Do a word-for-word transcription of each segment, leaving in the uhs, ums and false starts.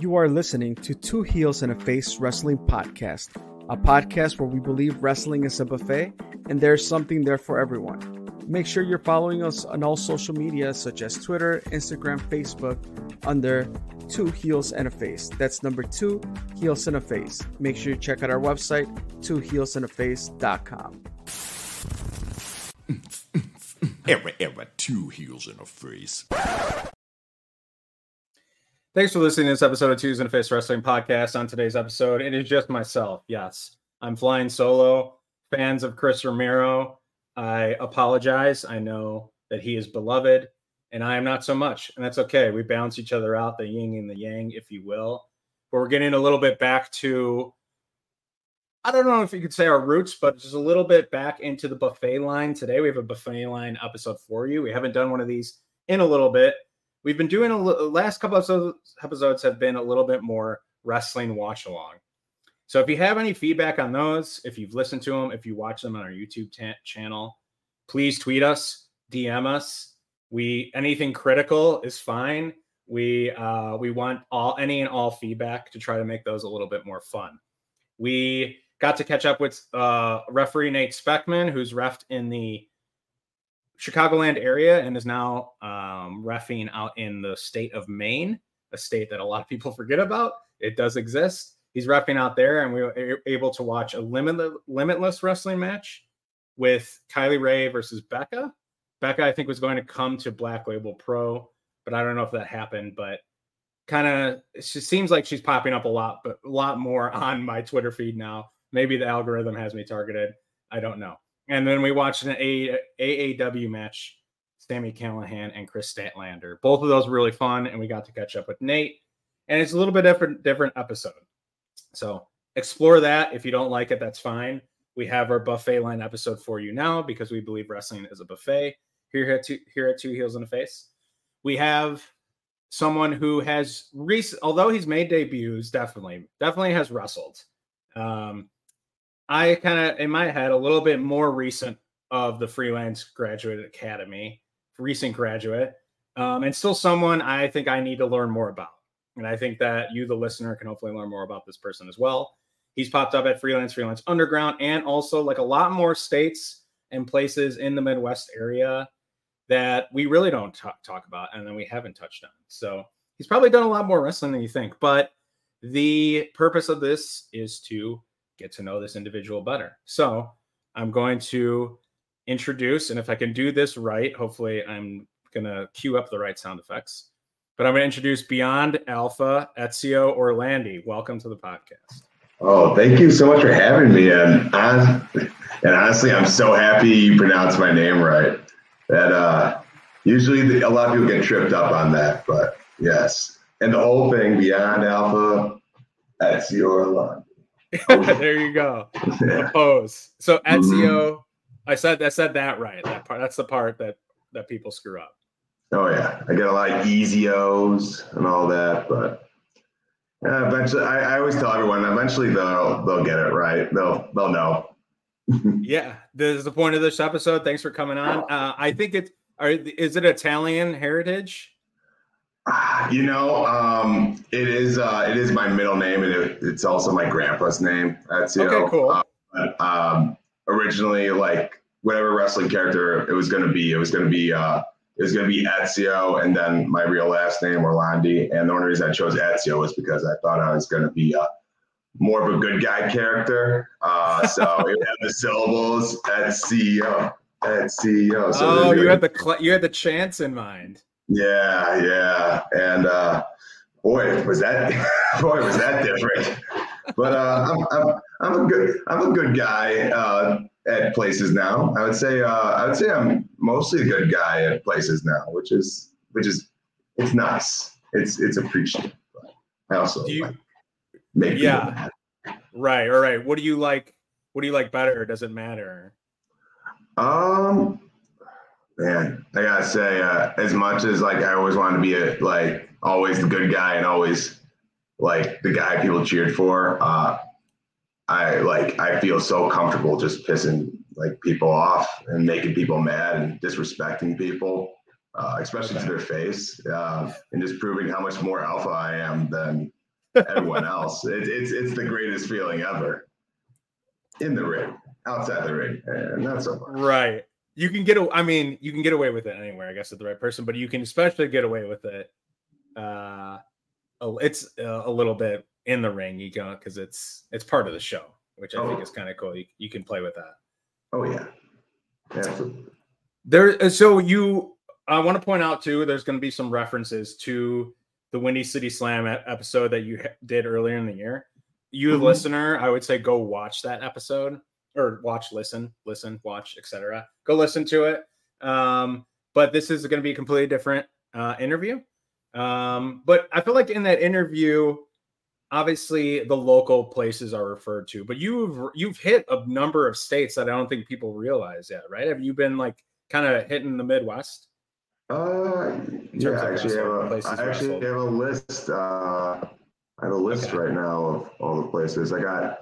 You are listening to Two Heels and a Face Wrestling Podcast, a podcast where we believe wrestling is a buffet and there's something there for everyone. Make sure you're following us on all social media such as Twitter, Instagram, Facebook under Two Heels and a Face. That's number two, Heels and a Face. Make sure you check out our website, two heels and a face dot com. Era, era, two heels and a face. Thanks for listening to this episode of Twos and a Fist Wrestling Podcast. On today's episode, it is just myself. Yes, I'm flying solo. Fans of Chris Romero, I apologize. I know that he is beloved, and I am not so much, and that's okay. We balance each other out, the yin and the yang, if you will. But we're getting a little bit back to, I don't know if you could say our roots, but just a little bit back into the buffet line. Today we have a buffet line episode for you. We haven't done one of these in a little bit. We've been doing a last couple of episodes have been a little bit more wrestling watch along. So if you have any feedback on those, if you've listened to them, if you watch them on our YouTube t- channel, please tweet us, D M us. We anything critical is fine. We uh, we want all any and all feedback to try to make those a little bit more fun. We got to catch up with uh, referee Nate Speckman, who's reffed in the Chicagoland area and is now um, reffing out in the state of Maine, a state that a lot of people forget about. It does exist. He's reffing out there, and we were able to watch a limitless, limitless wrestling match with Kylie Rae versus Becca. Becca, I think, was going to come to Black Label Pro, but I don't know if that happened. But kind of, she seems like she's popping up a lot, but a lot more on my Twitter feed now. Maybe the algorithm has me targeted. I don't know. And then we watched an A A W match, Sammy Callahan and Chris Statlander. Both of those were really fun, and we got to catch up with Nate. And it's a little bit different, different episode. So explore that. If you don't like it, that's fine. We have our buffet line episode for you now because we believe wrestling is a buffet. Here at Two, here at Two Heels and a Face, we have someone who has recent, although he's made debuts, definitely, definitely has wrestled. Um, I kind of, in my head, a little bit more recent of the Freelance Graduate Academy, recent graduate, um, and still someone I think I need to learn more about. And I think that you, the listener, can hopefully learn more about this person as well. He's popped up at Freelance, Freelance Underground, and also like a lot more states and places in the Midwest area that we really don't t- talk about and then we haven't touched on. So he's probably done a lot more wrestling than you think. But the purpose of this is to get to know this individual better. So I'm going to introduce, and if I can do this right, hopefully I'm going to cue up the right sound effects, but I'm going to introduce Beyond Alpha, Ezio Orlandi. Welcome to the podcast. Oh, thank you so much for having me. And, I, and honestly, I'm so happy you pronounced my name right. That uh, usually the, a lot of people get tripped up on that, but yes. And the whole thing, Beyond Alpha, Ezio Orlandi. There you go. The pose. So Ezio, I said I said that right. That part. That's the part that, that people screw up. Oh yeah, I get a lot of Ezios and all that, but yeah, eventually, I, I always tell everyone, eventually they'll they'll get it right. They'll they'll know. Yeah, this is the point of this episode. Thanks for coming on. Uh, I think it is it Italian heritage. You know, um, it is uh, it is my middle name, and it, it's also my grandpa's name. That's you okay, know, cool. Uh, but, um, originally, like whatever wrestling character it was going to be, it was going to be uh, it was going to be Ezio, and then my real last name Orlandi. And the only reason I chose Ezio was because I thought I was going to be uh, more of a good guy character. Uh, so it had the syllables Ezio, Ezio. So oh, you had the cl- you had the chants in mind. Yeah, yeah, and uh, boy, was that boy was that different. But uh, I'm, I'm I'm a good I'm a good guy uh, at places now. I would say uh, I would say I'm mostly a good guy at places now, which is which is it's nice. It's it's appreciated. But I also do you, like, make yeah, people mad. Right, all right. What do you like? What do you like better? Does it matter? Um. Man, I gotta say, uh, as much as like I always wanted to be a, like always the good guy and always like the guy people cheered for, uh, I like I feel so comfortable just pissing like people off and making people mad and disrespecting people, uh, especially to their face, uh, and just proving how much more alpha I am than everyone else. It, it's it's the greatest feeling ever. In the ring, outside the ring, and not so much. Right. You can get. I mean, you can get away with it anywhere, I guess, with the right person. But you can especially get away with it. Uh, it's a little bit in the ring, you know, because it's it's part of the show, which I oh. think is kind of cool. You, you can play with that. Oh yeah, absolutely. There. So you, I want to point out too. There's going to be some references to the Windy City Slam episode that you did earlier in the year. You, mm-hmm. listener, I would say go watch that episode. Or watch, listen, listen, watch, et cetera. Go listen to it. Um, but this is going to be a completely different uh, interview. Um, but I feel like in that interview, obviously the local places are referred to. But you've you've hit a number of states that I don't think people realize yet, right? Have you been like kind of hitting the Midwest? Uh, yeah, I actually, have a, I actually have a list. Uh, I have a list okay. right now of all the places I got.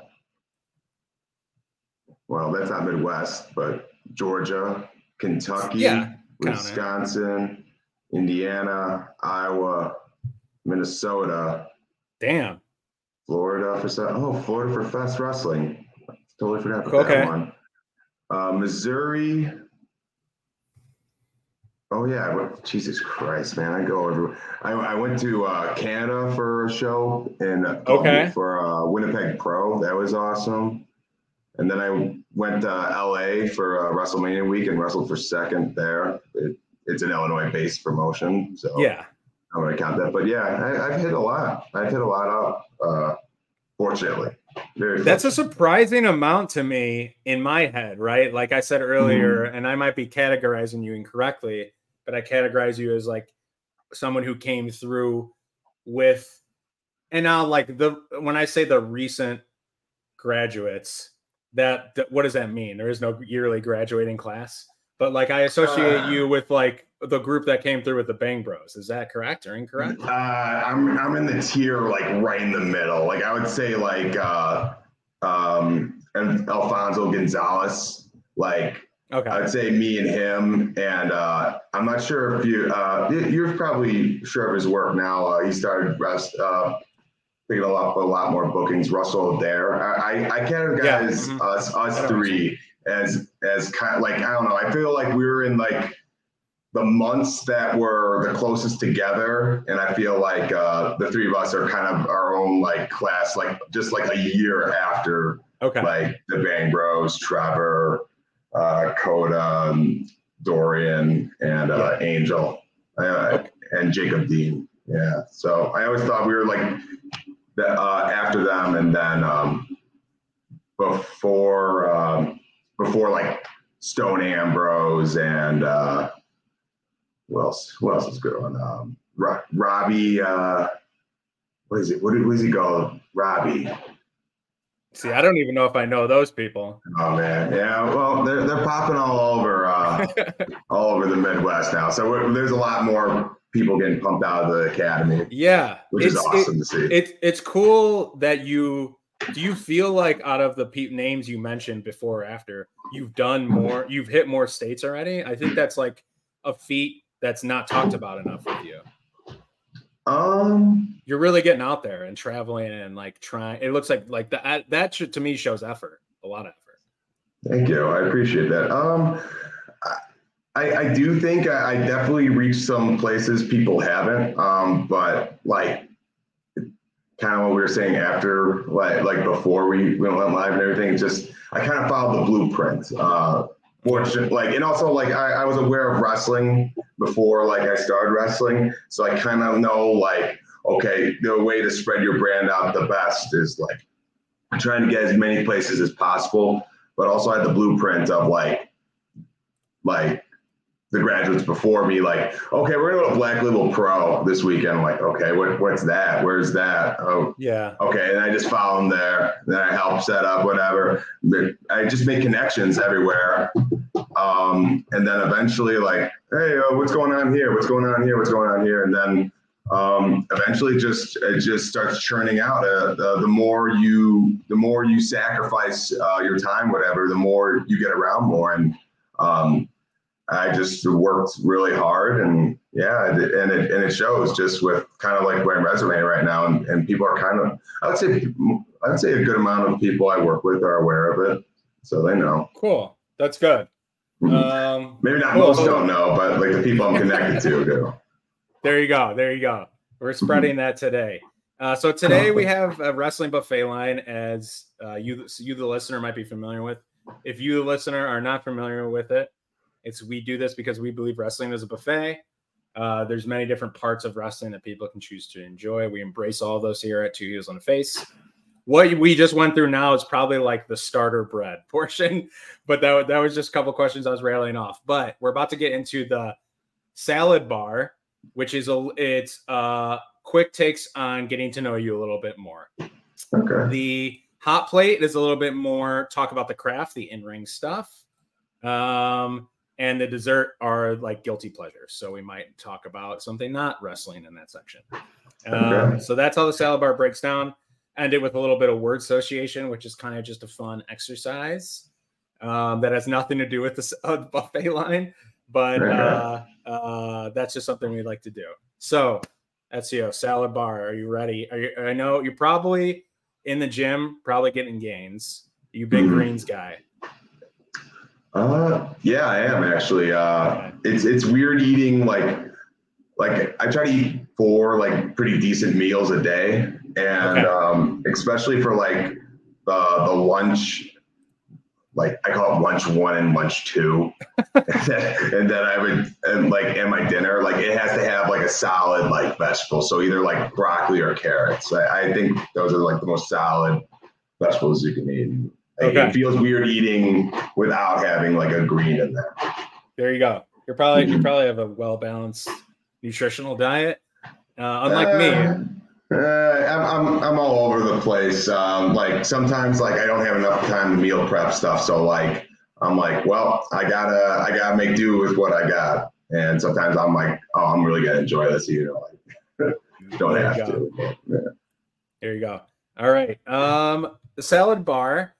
Well, that's not Midwest, but Georgia, Kentucky, yeah, Wisconsin, it. Indiana, Iowa, Minnesota. Damn. Florida for oh, Florida for Fest Wrestling. Totally forgot about okay. that one. Uh, Missouri. Oh yeah, I went, Jesus Christ, man! I go everywhere. I, I went to uh, Canada for a show and okay. for uh, Winnipeg Pro. That was awesome. And then I went to L A for uh, WrestleMania week and wrestled for second there. It, it's an Illinois-based promotion, so yeah, I'm going to count that. But yeah, I, I've hit a lot. I've hit a lot up, uh, fortunately. Very That's fortunate. A surprising amount to me in my head, right? Like I said earlier, mm-hmm. and I might be categorizing you incorrectly, but I categorize you as like someone who came through with, and now like the when I say the recent graduates. That, that what does that mean? There is no yearly graduating class, but like I associate uh, you with like the group that came through with the Bang Bros. Is that correct or incorrect? Uh, I'm I'm in the tier like right in the middle. Like I would say like uh, um, and Alfonso Gonzalez. Like okay. I would say me and him, and uh, I'm not sure if you uh, you're probably sure of his work now. Uh, he started rest. Uh, Picking a lot, a lot more bookings. Russell there. I, I, I categorize yeah. mm-hmm. us, us three as, as kind of like I don't know. I feel like we were in like the months that were the closest together, and I feel like uh, the three of us are kind of our own like class, like just like a year after. Okay. Like the Bang Bros, Trevor, uh, Coda, Dorian, and uh, yeah. Angel, uh, okay. and Jacob Dean. Yeah. So I always thought we were like. The, uh, after them, and then um, before um, before like Stone Ambrose and uh, who else? Who else is good one? Um, Ro- Robbie, uh, what is it? What did what is he called? Robbie. See, I don't even know if I know those people. Oh man, yeah. Well, they're they're popping all over uh, all over the Midwest now. So we're, there's a lot more. People getting pumped out of the academy, yeah, which it's, is awesome it, to see. It's it's cool that you do. You feel like out of the pe- names you mentioned before, or after you've done more, you've hit more states already. I think that's like a feat that's not talked about enough with you. Um, you're really getting out there and traveling and like trying. It looks like like that that should, to me shows effort, a lot of effort. Thank you, I appreciate that. Um. I, I do think I, I definitely reached some places people haven't, um, but like kind of what we were saying after, like like before we went live and everything, just I kind of followed the blueprint. Uh, fortunate, like and also like I, I was aware of wrestling before like I started wrestling, so I kind of know like okay, the way to spread your brand out the best is like trying to get as many places as possible, but also I had the blueprint of like like. The graduates before me, like, okay, we're gonna go to Black Label Pro this weekend. I'm like, okay, what, what's that? Where's that? Oh, yeah. Okay, and I just follow them there. Then I help set up whatever. I just make connections everywhere, um, and then eventually, like, hey, uh, what's going on here? What's going on here? What's going on here? And then um, eventually, just it just starts churning out. Uh, the, the more you, the more you sacrifice uh, your time, whatever, the more you get around more, and. Um, I just worked really hard, and yeah, and it and it shows just with kind of like my resume right now, and, and people are kind of, I would say, I'd say a good amount of people I work with are aware of it, so they know. Cool, that's good. Um, Maybe not cool. Most don't know, but like the people I'm connected to do. There you go, there you go. We're spreading that today. Uh, so today we have a wrestling buffet line, as uh, you, you the listener might be familiar with. If you the listener are not familiar with it, it's we do this because we believe wrestling is a buffet. Uh, there's many different parts of wrestling that people can choose to enjoy. We embrace all those here at Two Heels on a Face. What we just went through now is probably like the starter bread portion, but that, that was just a couple of questions I was railing off. But we're about to get into the salad bar, which is a it's uh, quick takes on getting to know you a little bit more. Okay. The hot plate is a little bit more talk about the craft, the in-ring stuff. Um, And the dessert are like guilty pleasures. So we might talk about something not wrestling in that section. Um, so that's how the salad bar breaks down. End it with a little bit of word association, which is kind of just a fun exercise um, that has nothing to do with the uh, buffet line. But uh, uh, that's just something we like to do. So Ezio, salad bar, are you ready? Are you, I know you're probably in the gym, probably getting gains. You big mm-hmm. greens guy. Uh, yeah, I am actually. Uh, it's it's weird eating like like I try to eat four like pretty decent meals a day, and okay. um, especially for like uh, the lunch, like I call it lunch one and lunch two, and, then, and then I would and like and my dinner like it has to have like a solid like vegetable, so either like broccoli or carrots. I, I think those are like the most solid vegetables you can eat. Okay. It feels weird eating without having like a green in there. There you go. You're probably you probably have a well balanced nutritional diet. Uh, unlike uh, me, uh, I'm, I'm I'm all over the place. Um, like sometimes like I don't have enough time to meal prep stuff, so like I'm like, well, I gotta I gotta make do with what I got. And sometimes I'm like, oh, I'm really gonna enjoy this, you know, like don't have to. But, yeah. There you go. All right. Um, the salad bar.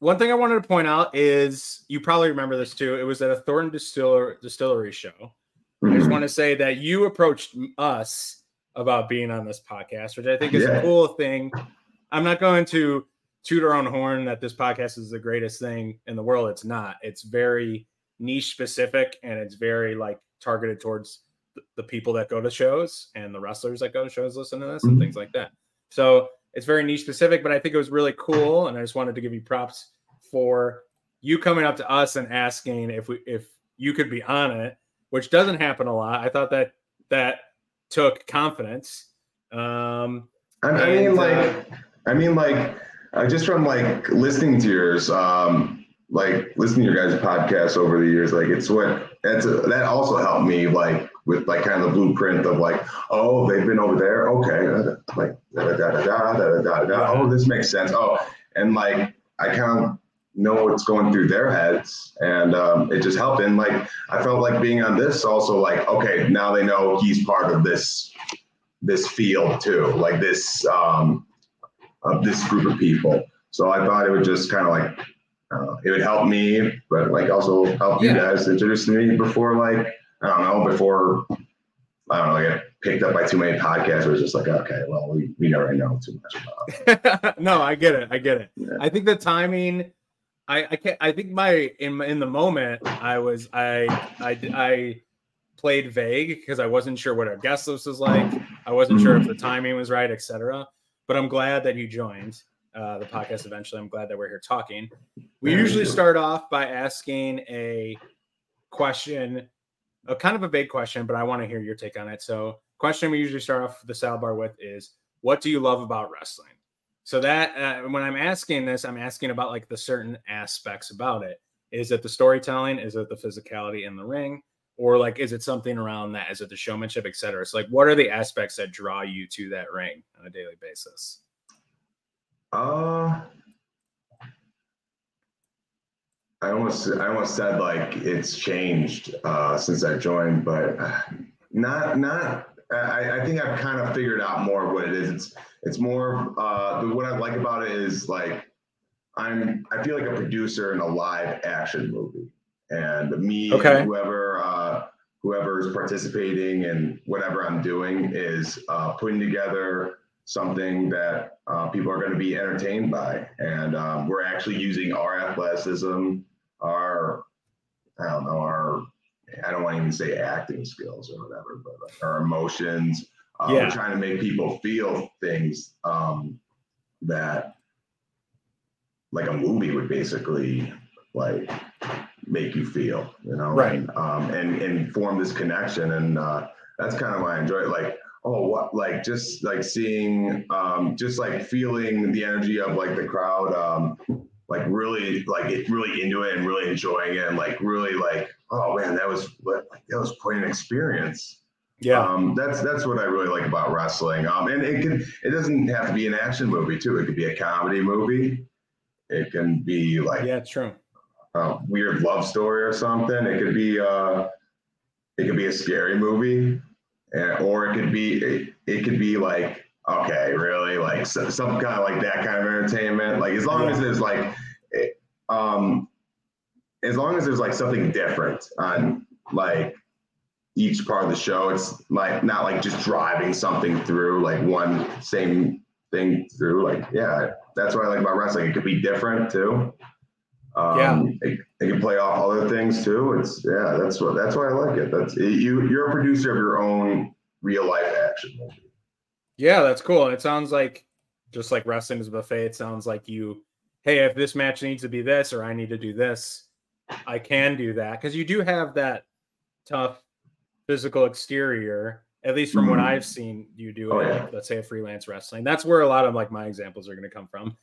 One thing I wanted to point out is you probably remember this too. It was at a Thornton Distiller, Distillery show. I just want to say that you approached us about being on this podcast, which I think is yeah. a cool thing. I'm not going to toot our own horn that this podcast is the greatest thing in the world. It's not. It's very niche specific, and it's very like targeted towards the people that go to shows and the wrestlers that go to shows listen to this mm-hmm. and things like that. So it's very niche specific, but I think it was really cool, and I just wanted to give you props for you coming up to us and asking if we if you could be on it, which doesn't happen a lot. I thought that that took confidence. Um, I, I and, mean, like, uh, I mean, like, uh, just from like listening to yours, um, like listening to your guys' podcasts over the years, like it's what that's a, that also helped me like with like kind of the blueprint of like, oh, they've been over there, okay, like da da da da da da da. Oh, this makes sense. Oh, and like I kind of know what's going through their heads, and um, it just helped. And like, I felt like being on this also like, okay, now they know he's part of this, this field too, like this, um, of this group of people. So I thought it would just kind of like, uh, it would help me, but like also help yeah. you guys introduce me before, like, I don't know, before, I don't know, I got picked up by too many podcasts. It was just like, okay, well, we, we never know too much about it. No, I get it. I get it. Yeah. I think the timing, I, I can't. I think my in in the moment I was I I, I played vague because I wasn't sure what our guest list was like. I wasn't sure if the timing was right, et cetera. But I'm glad that you joined uh, the podcast eventually. I'm glad that we're here talking. We usually start off by asking a question, a kind of a vague question, but I want to hear your take on it. So, question we usually start off the salad bar with is, "What do you love about wrestling?" So that uh, when I'm asking this, I'm asking about like the certain aspects about it. Is it the storytelling? Is it the physicality in the ring? Or like, is it something around that? Is it the showmanship, et cetera? So like, what are the aspects that draw you to that ring on a daily basis? Uh, I almost, I almost said like it's changed uh, since I joined, but not, not. I, I think I've kind of figured out more of what it is. It's it's more uh, what I like about it is like I'm I feel like a producer in a live action movie, and me okay. and whoever uh, whoever's participating and whatever I'm doing is uh, putting together something that uh, people are going to be entertained by. And um, we're actually using our athleticism, our, I don't know, our, I don't want to even say acting skills or whatever, but our emotions, um, yeah. trying to make people feel things um, that like a movie would basically like make you feel, you know, right. And, um, and, and form this connection. And uh, that's kind of why I enjoy it. Like, oh, what, like just like seeing, um, just like feeling the energy of like the crowd, um, like really, like it's really into it and really enjoying it. And like, really like, oh man, that was, like, that was quite an experience. Yeah. Um, that's, that's what I really like about wrestling. Um, and it can, it doesn't have to be an action movie too. It could be a comedy movie. It can be like, yeah, it's true. A weird love story or something. It could be, uh, it could be a scary movie, and, or it could be, it, it could be like, okay, really, like so, some kind of like that kind of entertainment. Like as long as there's like, it, um, as long as there's like something different on like each part of the show. It's like not like just driving something through like one same thing through. Like yeah, that's what I like about wrestling. It could be different too. Um, yeah, it, it can play off other things too. It's yeah, that's what that's why I like it. That's it, you. You're a producer of your own real life action movie. Yeah, that's cool. And it sounds like just like wrestling is a buffet. It sounds like you. Hey, if this match needs to be this, or I need to do this, I can do that because you do have that tough physical exterior. At least from mm-hmm. what I've seen, you do. Oh, it, yeah. Like, let's say a freelance wrestling. That's where a lot of like my examples are going to come from.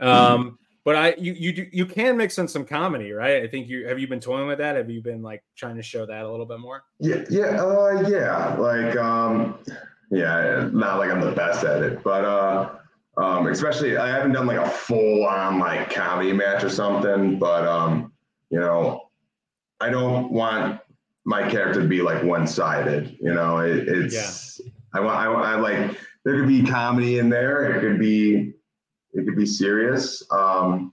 Um, mm-hmm. But I, you, you, do, you can mix in some comedy, right? I think you have you been toying with that. Have you been like trying to show that a little bit more? Yeah, yeah, uh, yeah. Like, um, yeah, not like I'm the best at it, but uh, um, especially I haven't done like a full on like comedy match or something. But um, you know, I don't want my character to be like one sided. You know, it, it's yeah. I want I, I like there could be comedy in there. It could be. It could be serious. Um,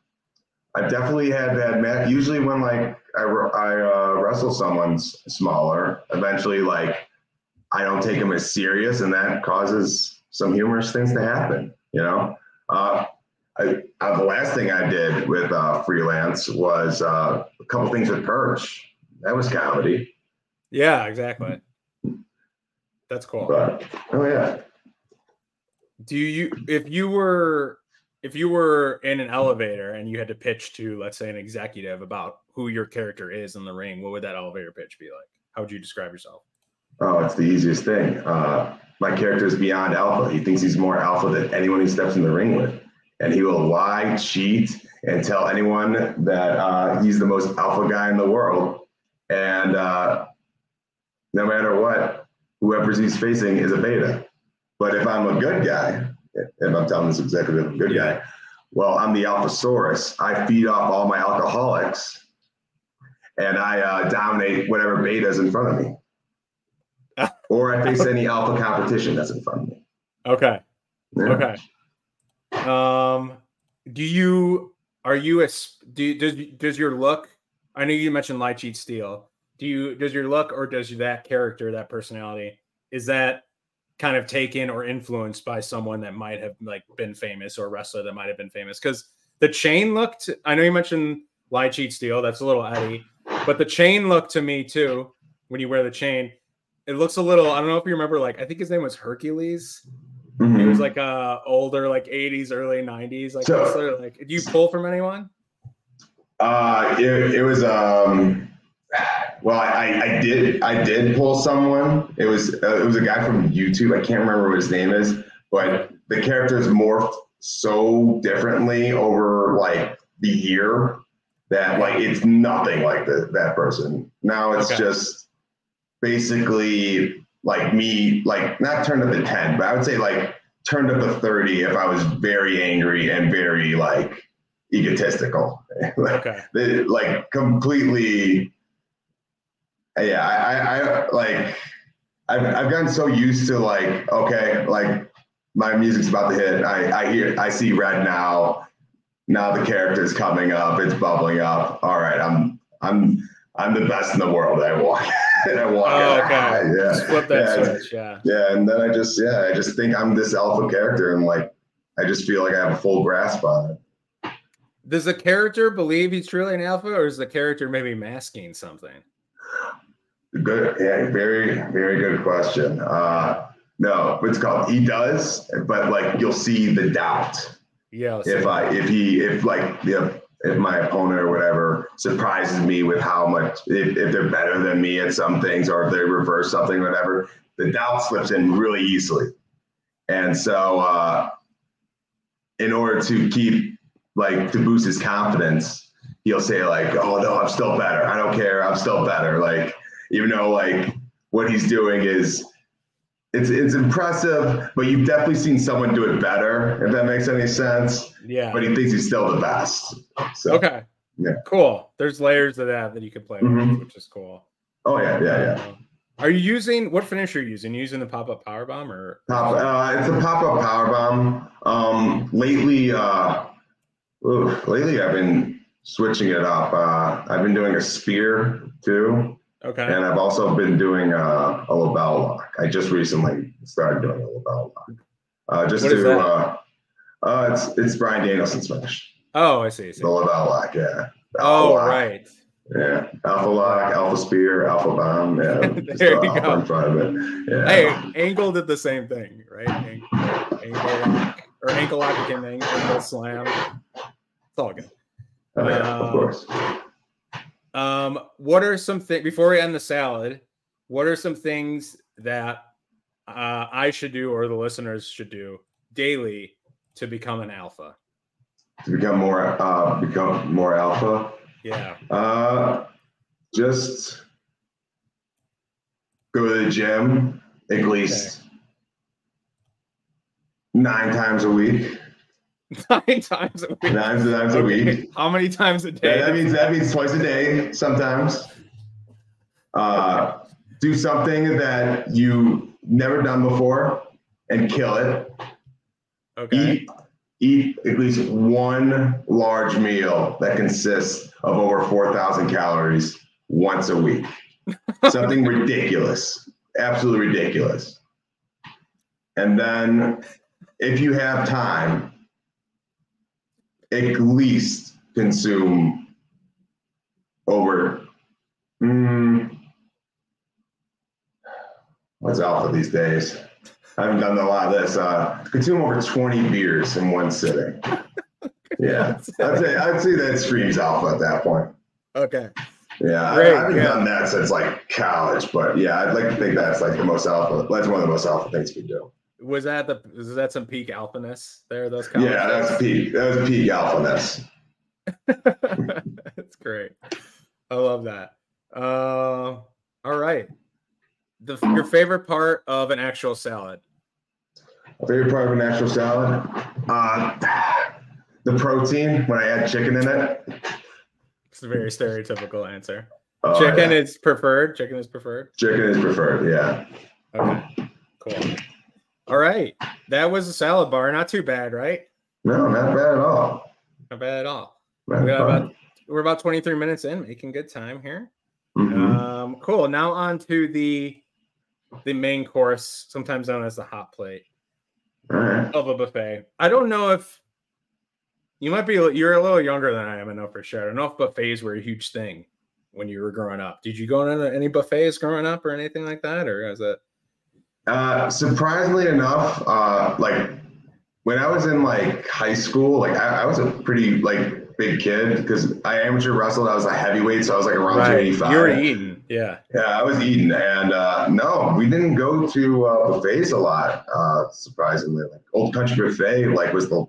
I've definitely had that match. Usually when like I, I uh, wrestle someone smaller, eventually like I don't take them as serious, and that causes some humorous things to happen. You know, uh, I, uh, the last thing I did with uh, Freelance was uh, a couple things with Perch. That was comedy. Yeah, exactly. That's cool. But, oh yeah. Do you if you were If you were in an elevator and you had to pitch to, let's say, an executive about who your character is in the ring, what would that elevator pitch be like? How would you describe yourself? Oh, it's the easiest thing. Uh, my character is beyond alpha. He thinks he's more alpha than anyone he steps in the ring with. And he will lie, cheat, and tell anyone that uh, he's the most alpha guy in the world. And uh, no matter what, whoever he's facing is a beta. But if I'm a good guy, if I'm telling this executive, I'm a good guy, well, I'm the Alphasaurus. I feed off all my alcoholics, and I uh, dominate whatever beta's in front of me, or I face any alpha competition that's in front of me. Okay. Yeah. Okay. Um, do you are you a do does does your look? I know you mentioned lie, cheat, steal. Do you does your look or does that character, that personality, is that kind of taken or influenced by someone that might have like been famous or a wrestler that might have been famous? Because the chain looked, I know you mentioned lie, cheat, steal. That's a little Eddie, but the chain look to me too, when you wear the chain, it looks a little, I don't know if you remember, like, I think his name was Hercules. Mm-hmm. He was like a older, like eighties, early nineties. Like, so, wrestler. Like, did you pull from anyone? Uh, it, it was, um, Well, I, I did I did pull someone. It was uh, it was a guy from YouTube. I can't remember what his name is, but the characters morphed so differently over like the year that like it's nothing like the, that person. Now it's okay. Just basically like me, like not turned up to ten, but I would say like turned up to thirty if I was very angry and very like egotistical. Like, okay. They, like completely. Yeah, I, I, I like, I've, I've gotten so used to like, okay, like my music's about to hit. I, I hear, I see red now. Now the character's coming up. It's bubbling up. All right. I'm, I'm, I'm the best in the world. I walk and I walk. Oh, okay. I, yeah. Flip that yeah, switch. Yeah. Yeah. And then I just, yeah, I just think I'm this alpha character, and like, I just feel like I have a full grasp on it. Does the character believe he's truly an alpha, or is the character maybe masking something? Good. Yeah. Very, very good question. Uh, no, it's called, he does, but like, you'll see the doubt. Yeah. If I, if he, if like, you know, if my opponent or whatever surprises me with how much, if, if they're better than me at some things, or if they reverse something, whatever, the doubt slips in really easily. And so uh, in order to keep, like, to boost his confidence, he'll say like, oh no, I'm still better. I don't care. I'm still better. Like, even though like what he's doing is, it's, it's impressive, but you've definitely seen someone do it better, if that makes any sense. Yeah. But he thinks he's still the best. So, okay. Yeah. Cool. There's layers of that that you can play with, mm-hmm. which is cool. Oh, yeah, yeah, yeah. Um, are you using, what finisher are you using? Are you using the pop-up powerbomb or? Pop, uh, it's a pop-up powerbomb. Um, lately, uh, ooh, lately I've been switching it up. Uh, I've been doing a spear, too. Okay. And I've also been doing uh, a label lock. I just recently started doing a label lock. Uh, just what to, is that? Uh, uh, it's it's Brian Danielson's finish. Oh, I see. I see. The label lock, yeah. Alpha oh, lock. Right. Yeah, alpha lock, alpha spear, alpha bomb. Yeah, there you go. In front of it. Yeah. Hey, Angle did the same thing, right? Angle, Angle lock, or Angle lock became Angle, Angle slam. It's all good. Oh, yeah, um, of course. Um, what are some things, before we end the salad, what are some things that uh, I should do, or the listeners should do daily to become an alpha? To become more, uh, become more alpha? Yeah. Uh, just go to the gym at least okay. nine times a week. Nine times a week. Nine times a week. How many times a day? Yeah, that means that means twice a day sometimes. Uh, do something that you've never done before and kill it. Okay. Eat, eat at least one large meal that consists of over four thousand calories once a week. Something ridiculous. Absolutely ridiculous. And then if you have time, at least consume over mm, what's alpha these days. I haven't done a lot of this. Uh, consume over twenty beers in one sitting. Yeah, I'd say I'd say that screams alpha at that point. Okay. Yeah, Great, I haven't yeah. done that since like college, but yeah, I'd like to think that's like the most alpha. That's one of the most alpha things we do. Was that the was that some peak alphaness there? Those comments? Yeah, that's peak. That was peak alphaness. That's great. I love that. Uh, all right. The your favorite part of an actual salad? Favorite part of an actual salad? Uh, the protein when I add chicken in it. It's a very stereotypical answer. Oh, chicken yeah. is preferred. Chicken is preferred. Chicken is preferred. Yeah. Okay. Cool. All right. That was a salad bar. Not too bad, right? No, not bad at all. Not bad at all. Bad we got about, we're about twenty-three minutes in, making good time here. Mm-hmm. Um, cool. Now on to the the main course, sometimes known as the hot plate right. of a buffet. I don't know if you might be, you're a little younger than I am, I know for sure. I don't know if buffets were a huge thing when you were growing up. Did you go to any buffets growing up or anything like that? Or is it? Uh, surprisingly enough, uh, like when I was in like high school, like I, I was a pretty like big kid because I amateur wrestled. I was a heavyweight, so I was like around right. two eighty-five. You were eating, yeah. Yeah, I was eating, and uh, no, we didn't go to uh, buffets a lot. Uh, surprisingly, like Old Country Buffet, like was the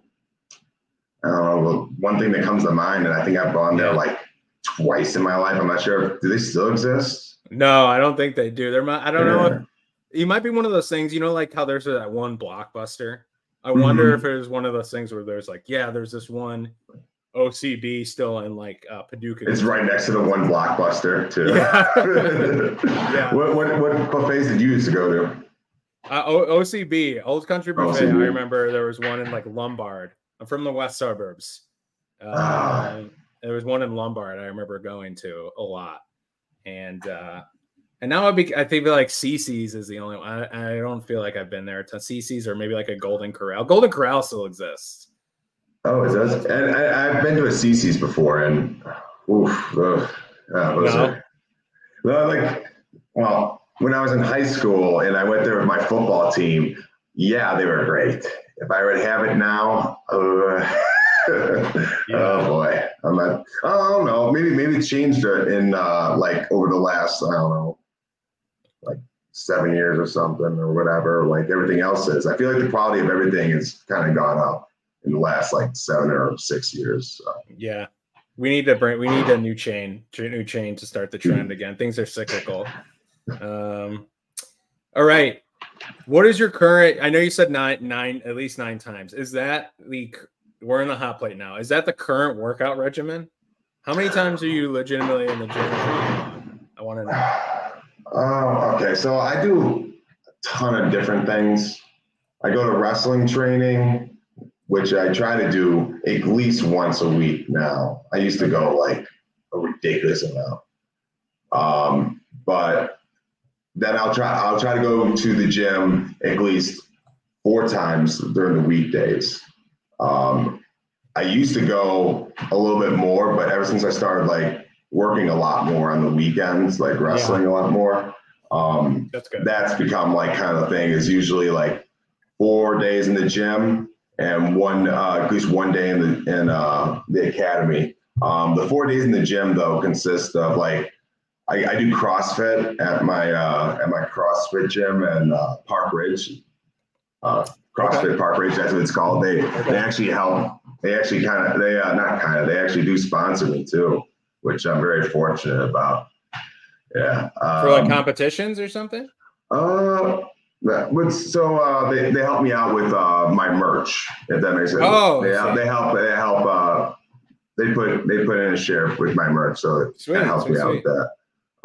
I don't know one thing that comes to mind, and I think I've gone there yeah. like twice in my life. I'm not sure. Do they still exist? No, I don't think they do. They're my, I don't yeah. know. If, It might be one of those things, you know, like how there's that one Blockbuster. I wonder mm-hmm. if it was one of those things where there's like, yeah, there's this one O C B still in like uh, Paducah. It's right next to the one Blockbuster too. Yeah. yeah. What, what what buffets did you used to go to? Uh, o- OCB, Old Country Buffet. O C B. I remember there was one in like Lombard. I'm from the West Suburbs. Uh, ah. There was one in Lombard I remember going to a lot. And uh, and now I be, I think like C C's is the only one. I, I don't feel like I've been there a ton. C C's or maybe like a Golden Corral. Golden Corral still exists. Oh, it does. And I, I've been to a C C's before, and oof, ugh, uh, those no. are, well, like, well, when I was in high school and I went there with my football team, yeah, they were great. If I would have it now, uh, yeah. Oh boy, I'm not. I don't know. Maybe maybe it changed in uh, like over the last I don't know, like seven years or something or whatever. Like everything else is, I feel like the quality of everything has kind of gone up in the last like seven or six years. So. Yeah, we need to bring. We need a new chain, new chain to start the trend again. Things are cyclical. Um, all right. What is your current? I know you said nine, nine, at least nine times. Is that the? We're in the hot plate now. Is that the current workout regimen? How many times are you legitimately in the gym? I want to know. Um, okay, so I do a ton of different things. I go to wrestling training, which I try to do at least once a week now. I used to go like a ridiculous amount, um, but then I'll try. I'll try to go to the gym at least four times during the weekdays. Um, I used to go a little bit more, but ever since I started like working a lot more on the weekends, like wrestling yeah. a lot more, um, that's good. That's become like kind of thing is usually like four days in the gym and one, uh, at least one day in the, in, uh, the academy. Um, the four days in the gym though, consist of like, I, I do CrossFit at my, uh, at my CrossFit gym and, uh, Park Ridge, uh, CrossFit okay. Park Ridge, that's what it's called. They okay. they actually help. They actually kind of, they uh, not kind of, they actually do sponsor me too, which I'm very fortunate about. Yeah. Um, For like competitions or something? Uh, so uh, they, they help me out with uh, my merch, if that makes sense. Oh, they, so. they help, they help, uh, they put, they put in a share with my merch. So sweet, it helps so me sweet. out with that.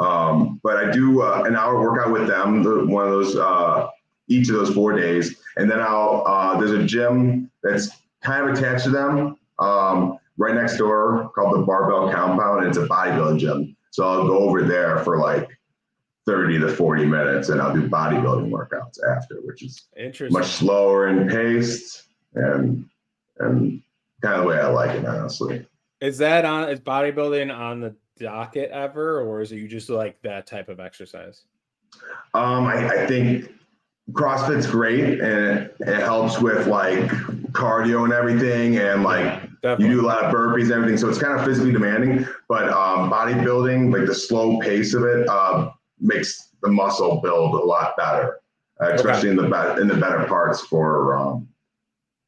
Um, but I do uh, an hour workout with them, the, one of those, uh, each of those four days. And then I'll, uh, there's a gym that's kind of attached to them um, right next door called the Barbell Compound. And it's a bodybuilding gym. So I'll go over there for like thirty to forty minutes and I'll do bodybuilding workouts after, which is much slower in pace and, and kind of the way I like it, honestly. Is that on, is bodybuilding on the docket ever, or is it you just like that type of exercise? Um, I, I think, CrossFit's great and it, it helps with like cardio and everything and like Definitely. you do a lot of burpees and everything, so it's kind of physically demanding, but um bodybuilding, like the slow pace of it uh makes the muscle build a lot better, uh, especially okay. in the in the better parts for um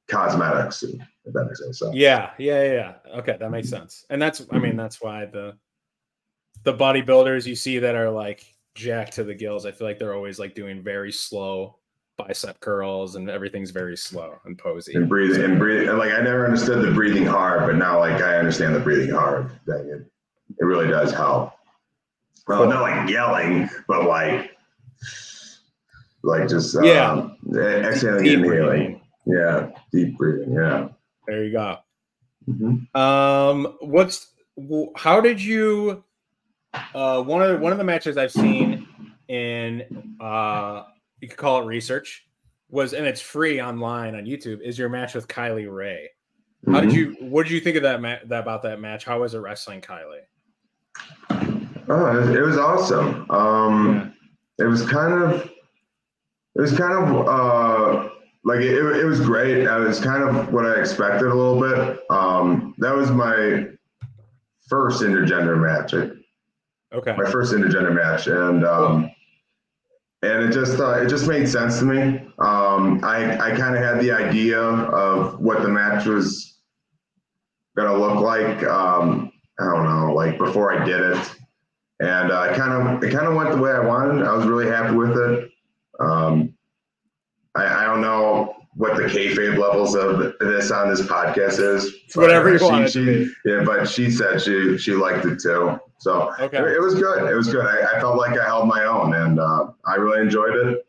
cosmetics, if that makes sense. So. yeah yeah yeah okay that makes sense. And that's I mean that's why the the bodybuilders you see that are like jacked to the gills, I feel like they're always like doing very slow bicep curls and everything's very slow and posy and breathing and breathing. Like I never understood the breathing hard, but now like I understand the breathing hard thing. It, it really does help. Well, cool. Not like yelling, but like like just yeah, um, exhaling, deep inhaling, yeah, deep breathing, yeah. There you go. Mm-hmm. Um, what's how did you? Uh, one of the, one of the matches I've seen in uh, you could call it research was, and it's free online on YouTube, is your match with Kylie Rae. How mm-hmm. did you? What did you think of that, ma- that about that match? How was it wrestling Kylie? Oh, it, it was awesome. Um, yeah. It was kind of, it was kind of uh, like it, it, it was great. It was kind of what I expected a little bit. Um, that was my first intergender match. I, Okay. My first intergender match, and um, cool. and it just uh, it just made sense to me. Um, I I kind of had the idea of what the match was gonna look like. Um, I don't know, like before I did it, and uh, I kind of it kind of went the way I wanted. I was really happy with it. Um, I I don't know what the kayfabe levels of this on this podcast is. Whatever you want to be. Yeah, but she said she she liked it too. So okay. it, it was good. It was good. I, I felt like I held my own, and uh, I really enjoyed it.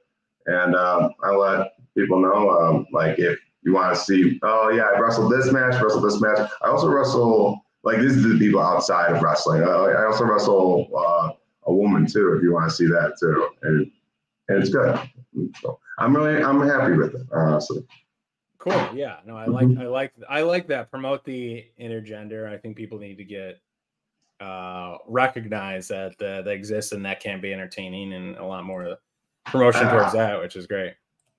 And uh, I let people know, um, like, if you want to see, oh, yeah, I wrestled this match, wrestled this match. I also wrestle, like, this is the people outside of wrestling. I, I also wrestle uh, a woman too, if you want to see that too. And, and it's good. So I'm really, I'm happy with it, honestly. Cool. Yeah. No, I like, I like, I like that. Promote the intergender. I think people need to get uh, recognized that uh, that exists and that can be entertaining, and a lot more promotion towards that, which is great.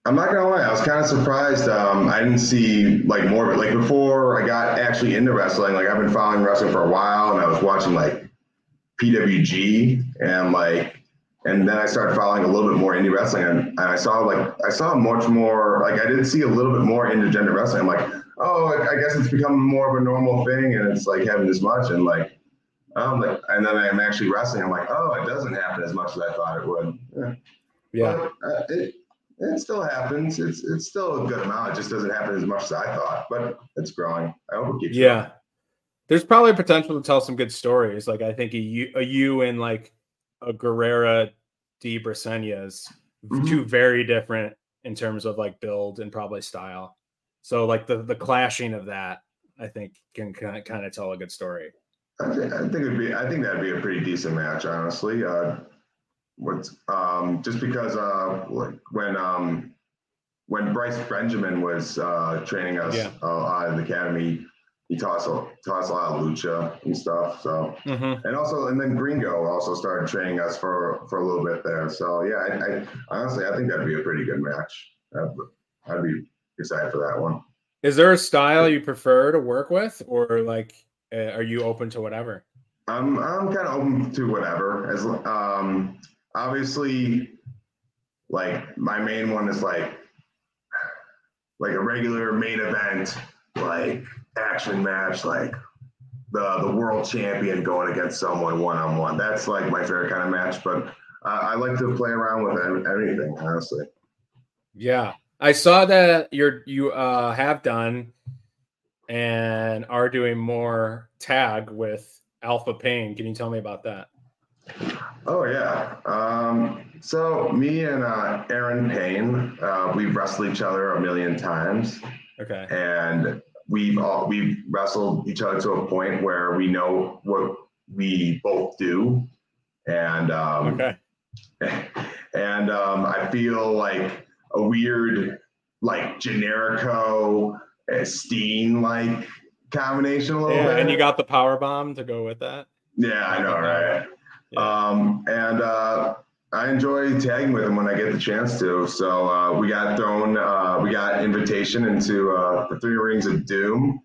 I'm not gonna lie, I was kind of surprised. Um, I didn't see like more of it. Like before I got actually into wrestling, like I've been following wrestling for a while, and I was watching like P W G and like, and then I started following a little bit more indie wrestling, and, and I saw like, I saw much more, like I did see a little bit more intergender wrestling. I'm like, oh, I guess it's become more of a normal thing, and it's like having this much, and like, um, like, and then I'm actually wrestling. I'm like, oh, it doesn't happen as much as I thought it would. Yeah. Yeah. But, uh, it, It still happens. It's it's still a good amount. It just doesn't happen as much as I thought, but it's growing. I hope it keeps yeah. growing. There's probably potential to tell some good stories. Like I think a you, a you and like a Guerrera de Brisenia is mm-hmm. two very different in terms of like build and probably style. So like the, the clashing of that, I think can kind of, kind of tell a good story. I, th- I think it'd be. I think that'd be a pretty decent match, honestly. Uh, What's um just because uh like when um when Bryce Benjamin was uh training us yeah. uh, out of the academy, he taught us a, taught us a lot of lucha and stuff. So mm-hmm. and also and then Gringo also started training us for for a little bit there. So yeah, I, I honestly I think that'd be a pretty good match. I'd, I'd be excited for that one. Is there a style you prefer to work with, or like uh, are you open to whatever? I'm I'm kind of open to whatever. As um. Obviously, like my main one is like like a regular main event, like action match, like the the world champion going against someone one on one. That's like my favorite kind of match. But uh, I like to play around with anything, honestly. Yeah, I saw that you're you uh, have done and are doing more tag with Alpha Payne. Can you tell me about that? Oh, yeah. Um, so me and uh, Aaron Payne, uh, we've wrestled each other a million times. Okay. And we've all, we've wrestled each other to a point where we know what we both do. And um, okay. And um, I feel like a weird, like Generico, Steen-like combination a little yeah, bit. And you got the power bomb to go with that. Yeah, I know, right? Yeah. Um, and uh, I enjoy tagging with him when I get the chance to. So uh, we got thrown, uh, we got invitation into uh, the Three Rings of Doom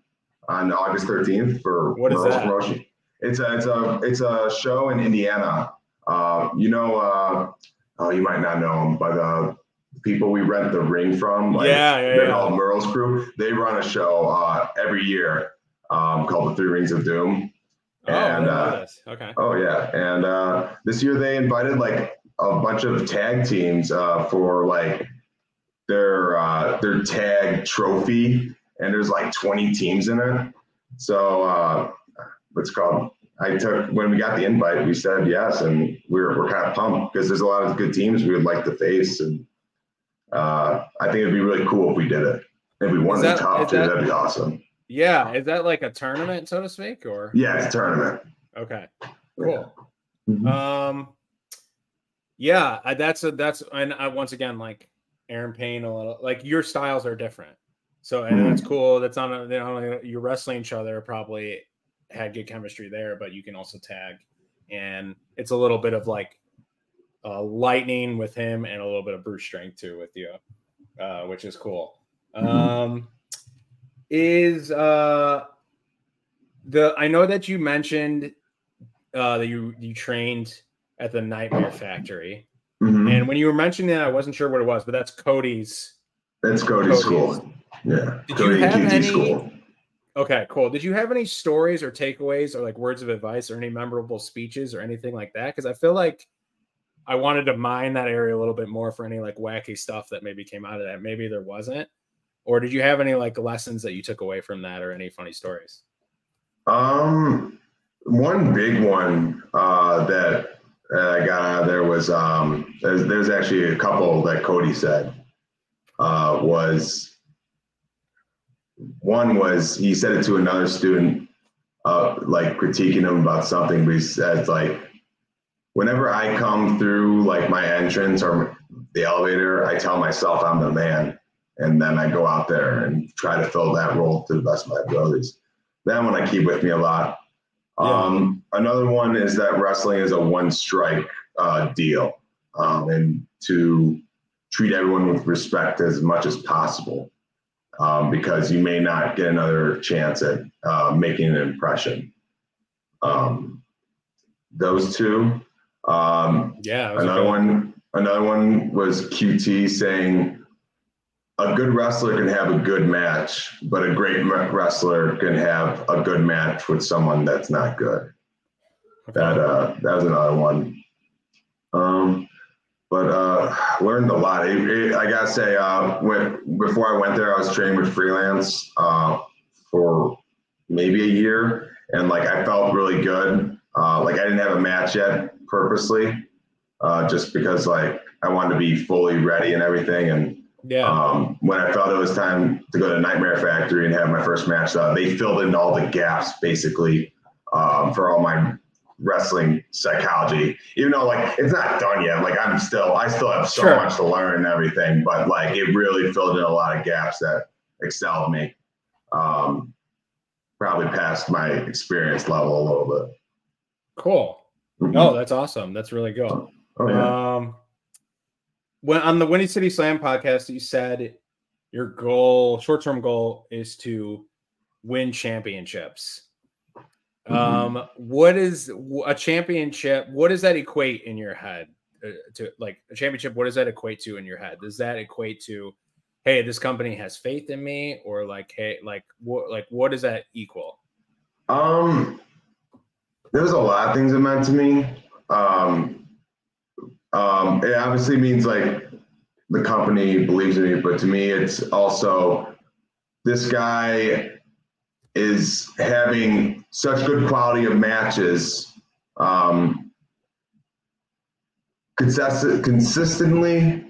on August thirteenth for what is that? Promotion. It's a it's a it's a show in Indiana. Uh, you know, uh, oh, you might not know him, but uh, the people we rent the ring from, like yeah, yeah, they're yeah. called Merle's Crew. They run a show uh, every year um, called the Three Rings of Doom. And, oh, uh, okay. Oh yeah, and uh, this year they invited like a bunch of tag teams uh, for like their uh, their tag trophy, and there's like twenty teams in it. So uh, what's it called? I took when we got the invite, we said yes, and we're we're kind of pumped because there's a lot of good teams we would like to face, and uh, I think it'd be really cool if we did it. If we won that, the top two, that... that'd be awesome. Yeah, is that like a tournament, so to speak, or? Yeah, it's a tournament. Okay, cool. Yeah. Mm-hmm. Um, yeah, that's a that's and I, once again, like Aaron Payne, a little like your styles are different, so and mm-hmm. that's cool. That's not a, they don't, you're wrestling each other, probably had good chemistry there, but you can also tag, and it's a little bit of like uh, lightning with him, and a little bit of brute strength too with you, uh, which is cool. Mm-hmm. Um. Is uh the I know that you mentioned uh that you you trained at the Nightmare Factory, mm-hmm. and when you were mentioning that I wasn't sure what it was, but that's Cody's. That's Cody's, Cody's. school. Yeah, did Cody you have Q T any, school. Okay, cool. Did you have any stories or takeaways or like words of advice or any memorable speeches or anything like that? Because I feel like I wanted to mine that area a little bit more for any like wacky stuff that maybe came out of that. Maybe there wasn't. Or did you have any like lessons that you took away from that, or any funny stories? Um, one big one uh, that I got out of there was um, there's, there's actually a couple that Cody said uh, was one was he said it to another student, uh, like critiquing him about something, but he said like whenever I come through like my entrance or the elevator, I tell myself I'm the man. And then I go out there and try to fill that role to the best of my abilities. That one I keep with me a lot. Yeah. Um, another one is that wrestling is a one strike uh, deal, um, and to treat everyone with respect as much as possible, um, because you may not get another chance at uh, making an impression. Um, those two. Um, yeah. Another one. Another one was Q T saying, a good wrestler can have a good match, but a great wrestler can have a good match with someone that's not good. That uh, that was another one. Um, but uh, learned a lot. It, it, I gotta say, uh, when before I went there, I was training with Freelance uh, for maybe a year, and like I felt really good. Uh, like I didn't have a match yet, purposely, uh, just because like I wanted to be fully ready and everything, and. Yeah. Um, when I felt it was time to go to Nightmare Factory and have my first match, uh, they filled in all the gaps basically um, for all my wrestling psychology. Even though like it's not done yet, like I'm still, I still have so sure. much to learn and everything. But like it really filled in a lot of gaps that excelled me. Um, probably past my experience level a little bit. Cool. Mm-hmm. Oh, that's awesome. That's really good. Oh, yeah. Um. When on the Windy City Slam podcast, you said your goal, short-term goal, is to win championships. Mm-hmm. Um, what is a championship? What does that equate in your head uh, to like a championship? What does that equate to in your head? Does that equate to, hey, this company has faith in me, or like, hey, like what, like what does that equal? Um, there's a lot of things that meant to me. Um. Um, it obviously means like the company believes in me, but to me, it's also this guy is having such good quality of matches, um, consist- consistently,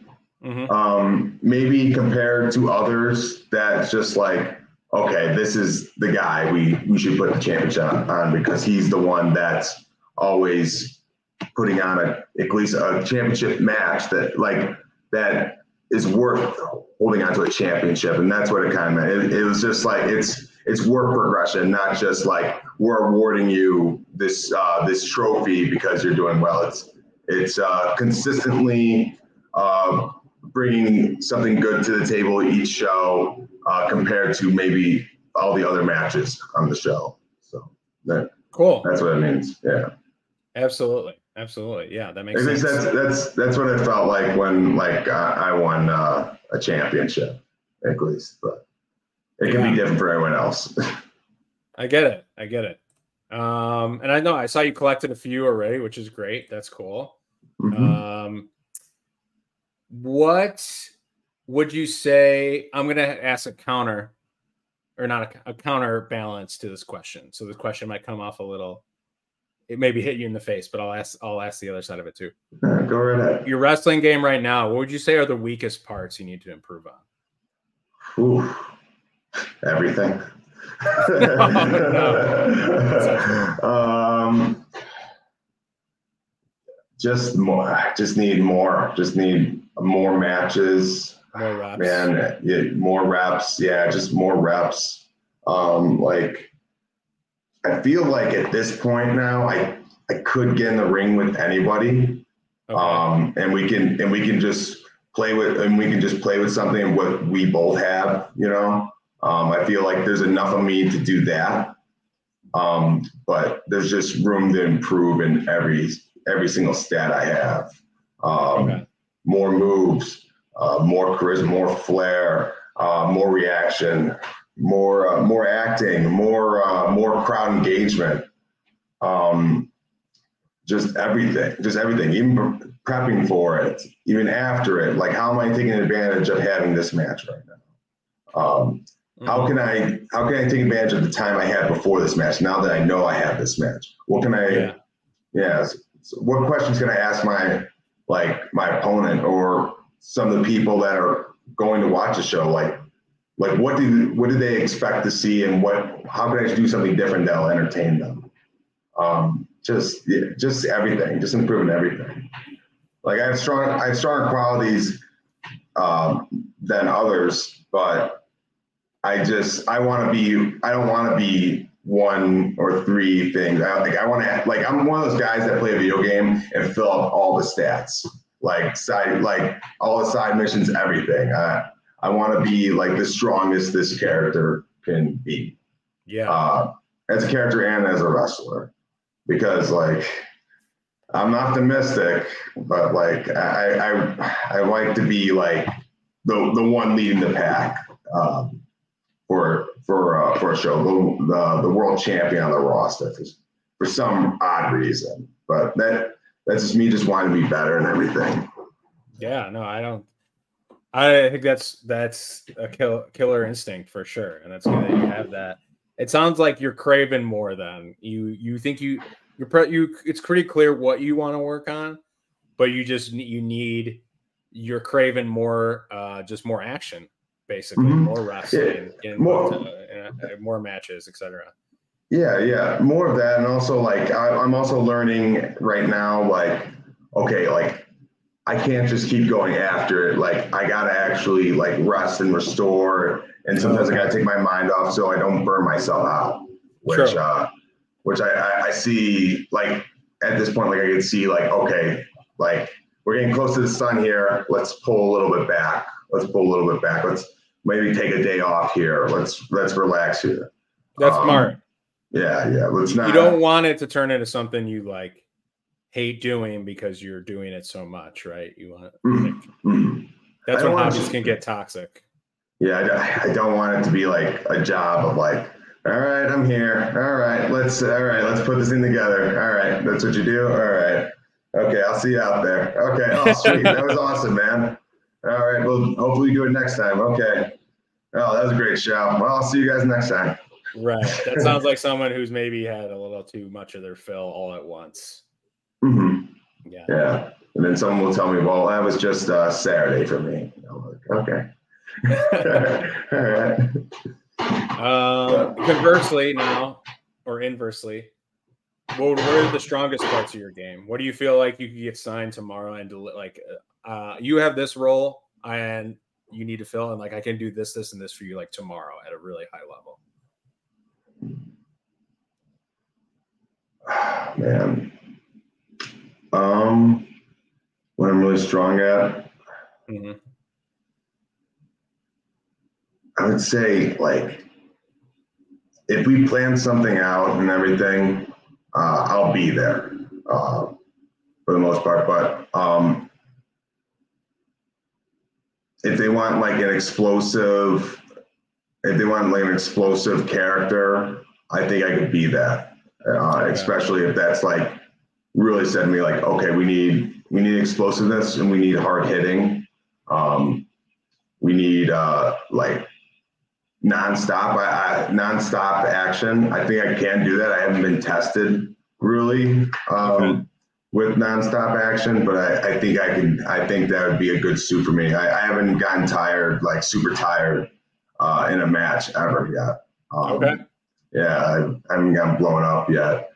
mm-hmm. um, maybe compared to others that's just like, okay, this is the guy we, we should put the championship on, on because he's the one that's always putting on a, at least a championship match that like that is worth holding on to a championship. And that's what it kind of meant. It, it was just like, it's, it's work progression, not just like we're awarding you this, uh, this trophy because you're doing well. It's, it's uh, consistently uh, bringing something good to the table each show uh, compared to maybe all the other matches on the show. So that, cool. That's what it means. Yeah, absolutely. Absolutely, yeah, that makes sense. That's that's that's what it felt like when like uh, I won uh, a championship, at least. But it can yeah. be different for everyone else. I get it. I get it. Um, and I know I saw you collected a few already, which is great. That's cool. Mm-hmm. Um, what would you say? I'm gonna ask a counter, or not a, a counterbalance to this question. So the question might come off a little. It maybe hit you in the face, but I'll ask. I'll ask the other side of it too. Right, go right ahead. Your wrestling game right now. What would you say are the weakest parts you need to improve on? Ooh, everything. no, no. um, just more. I just need more. Just need more matches. More reps. Man, yeah, more reps. Yeah, just more reps. Um, like. I feel like at this point now, I, I could get in the ring with anybody, okay. um, and we can and we can just play with and we can just play with something what we both have, you know. Um, I feel like there's enough of me to do that, um, but there's just room to improve in every every single stat I have. Um, okay. More moves, uh, more charisma, more flair, uh, more reaction. More, uh, more acting, more, uh, more crowd engagement, um, just everything, just everything. Even prepping for it, even after it. Like, how am I taking advantage of having this match right now? Um, mm-hmm. How can I, how can I take advantage of the time I had before this match? Now that I know I have this match, what can I? Yeah. yeah so, so what questions can I ask my, like my opponent or some of the people that are going to watch the show? Like. Like what do what do they expect to see, and what how can I do something different that'll entertain them? Um, just yeah, just everything, just improving everything. Like I have strong, I have stronger qualities um, than others, but I just, I want to be, I don't want to be one or three things. I don't think I want to, like, I'm one of those guys that play a video game and fill up all the stats, like side, like all the side missions, everything. I, I want to be like the strongest this character can be. Yeah. Uh, as a character and as a wrestler, because like, I'm optimistic, but like I, I, I like to be like the the one leading the pack um, for for uh, for a show, the, the the world champion on the roster for, for some odd reason. But that that's just me, just wanting to be better and everything. Yeah, no, I don't. I think that's that's a kill, killer instinct for sure, and that's good that you have that. It sounds like you're craving more than you you think you. You're pre- you, it's pretty clear what you want to work on, but you just you need you're craving more, uh, just more action, basically, mm-hmm. more wrestling, yeah. more uh, more matches, et cetera. Yeah, yeah, more of that, and also like I, I'm also learning right now, like okay, like I can't just keep going after it. Like I gotta actually like rest and restore, and sometimes I gotta take my mind off so I don't burn myself out, which. Sure. Uh, Which I, I, I see, like, at this point, like, I can see, like, okay, like, we're getting close to the sun here. Let's pull a little bit back. Let's pull a little bit back. Let's maybe take a day off here. Let's let's relax here. That's um, smart. Yeah, yeah. Let's not. You don't want it to turn into something you, like, hate doing because you're doing it so much, right? You want. Like, mm-hmm. That's when hobbies to, can get toxic. Yeah, I don't, I don't want it to be, like, a job of, like, all right, I'm here. All right, let's all right, let's put this thing together. All right, that's what you do. All right, okay, I'll see you out there. Okay, oh sweet, that was awesome, man. All right, well, hopefully you do it next time. Okay, oh, that was a great show. Well, I'll see you guys next time. Right, that sounds like someone who's maybe had a little too much of their fill all at once. Mm-hmm. Yeah. Yeah, and then someone will tell me, well, that was just uh, Saturday for me. I'm like, okay. All right. Um, conversely now, or inversely, what are the strongest parts of your game? What do you feel like you could get signed tomorrow and deli- like, uh, you have this role and you need to fill, and like I can do this, this, and this for you, like tomorrow at a really high level. Oh, man, um, what I'm really strong at. Mm-hmm. I would say, like, if we plan something out and everything, uh, I'll be there uh, for the most part. But um, if they want like an explosive, if they want like an explosive character, I think I could be that. Uh, especially if that's like really said to me, like, okay, we need we need explosiveness and we need hard hitting. Um, we need uh, like. Non-stop, I, I, non-stop action. I think I can do that. I haven't been tested really um, with non-stop action, but I, I think I can. I think that would be a good suit for me. I, I haven't gotten tired, like super tired, uh, in a match ever yet. Um, okay. Yeah, I, I haven't gotten blown up yet.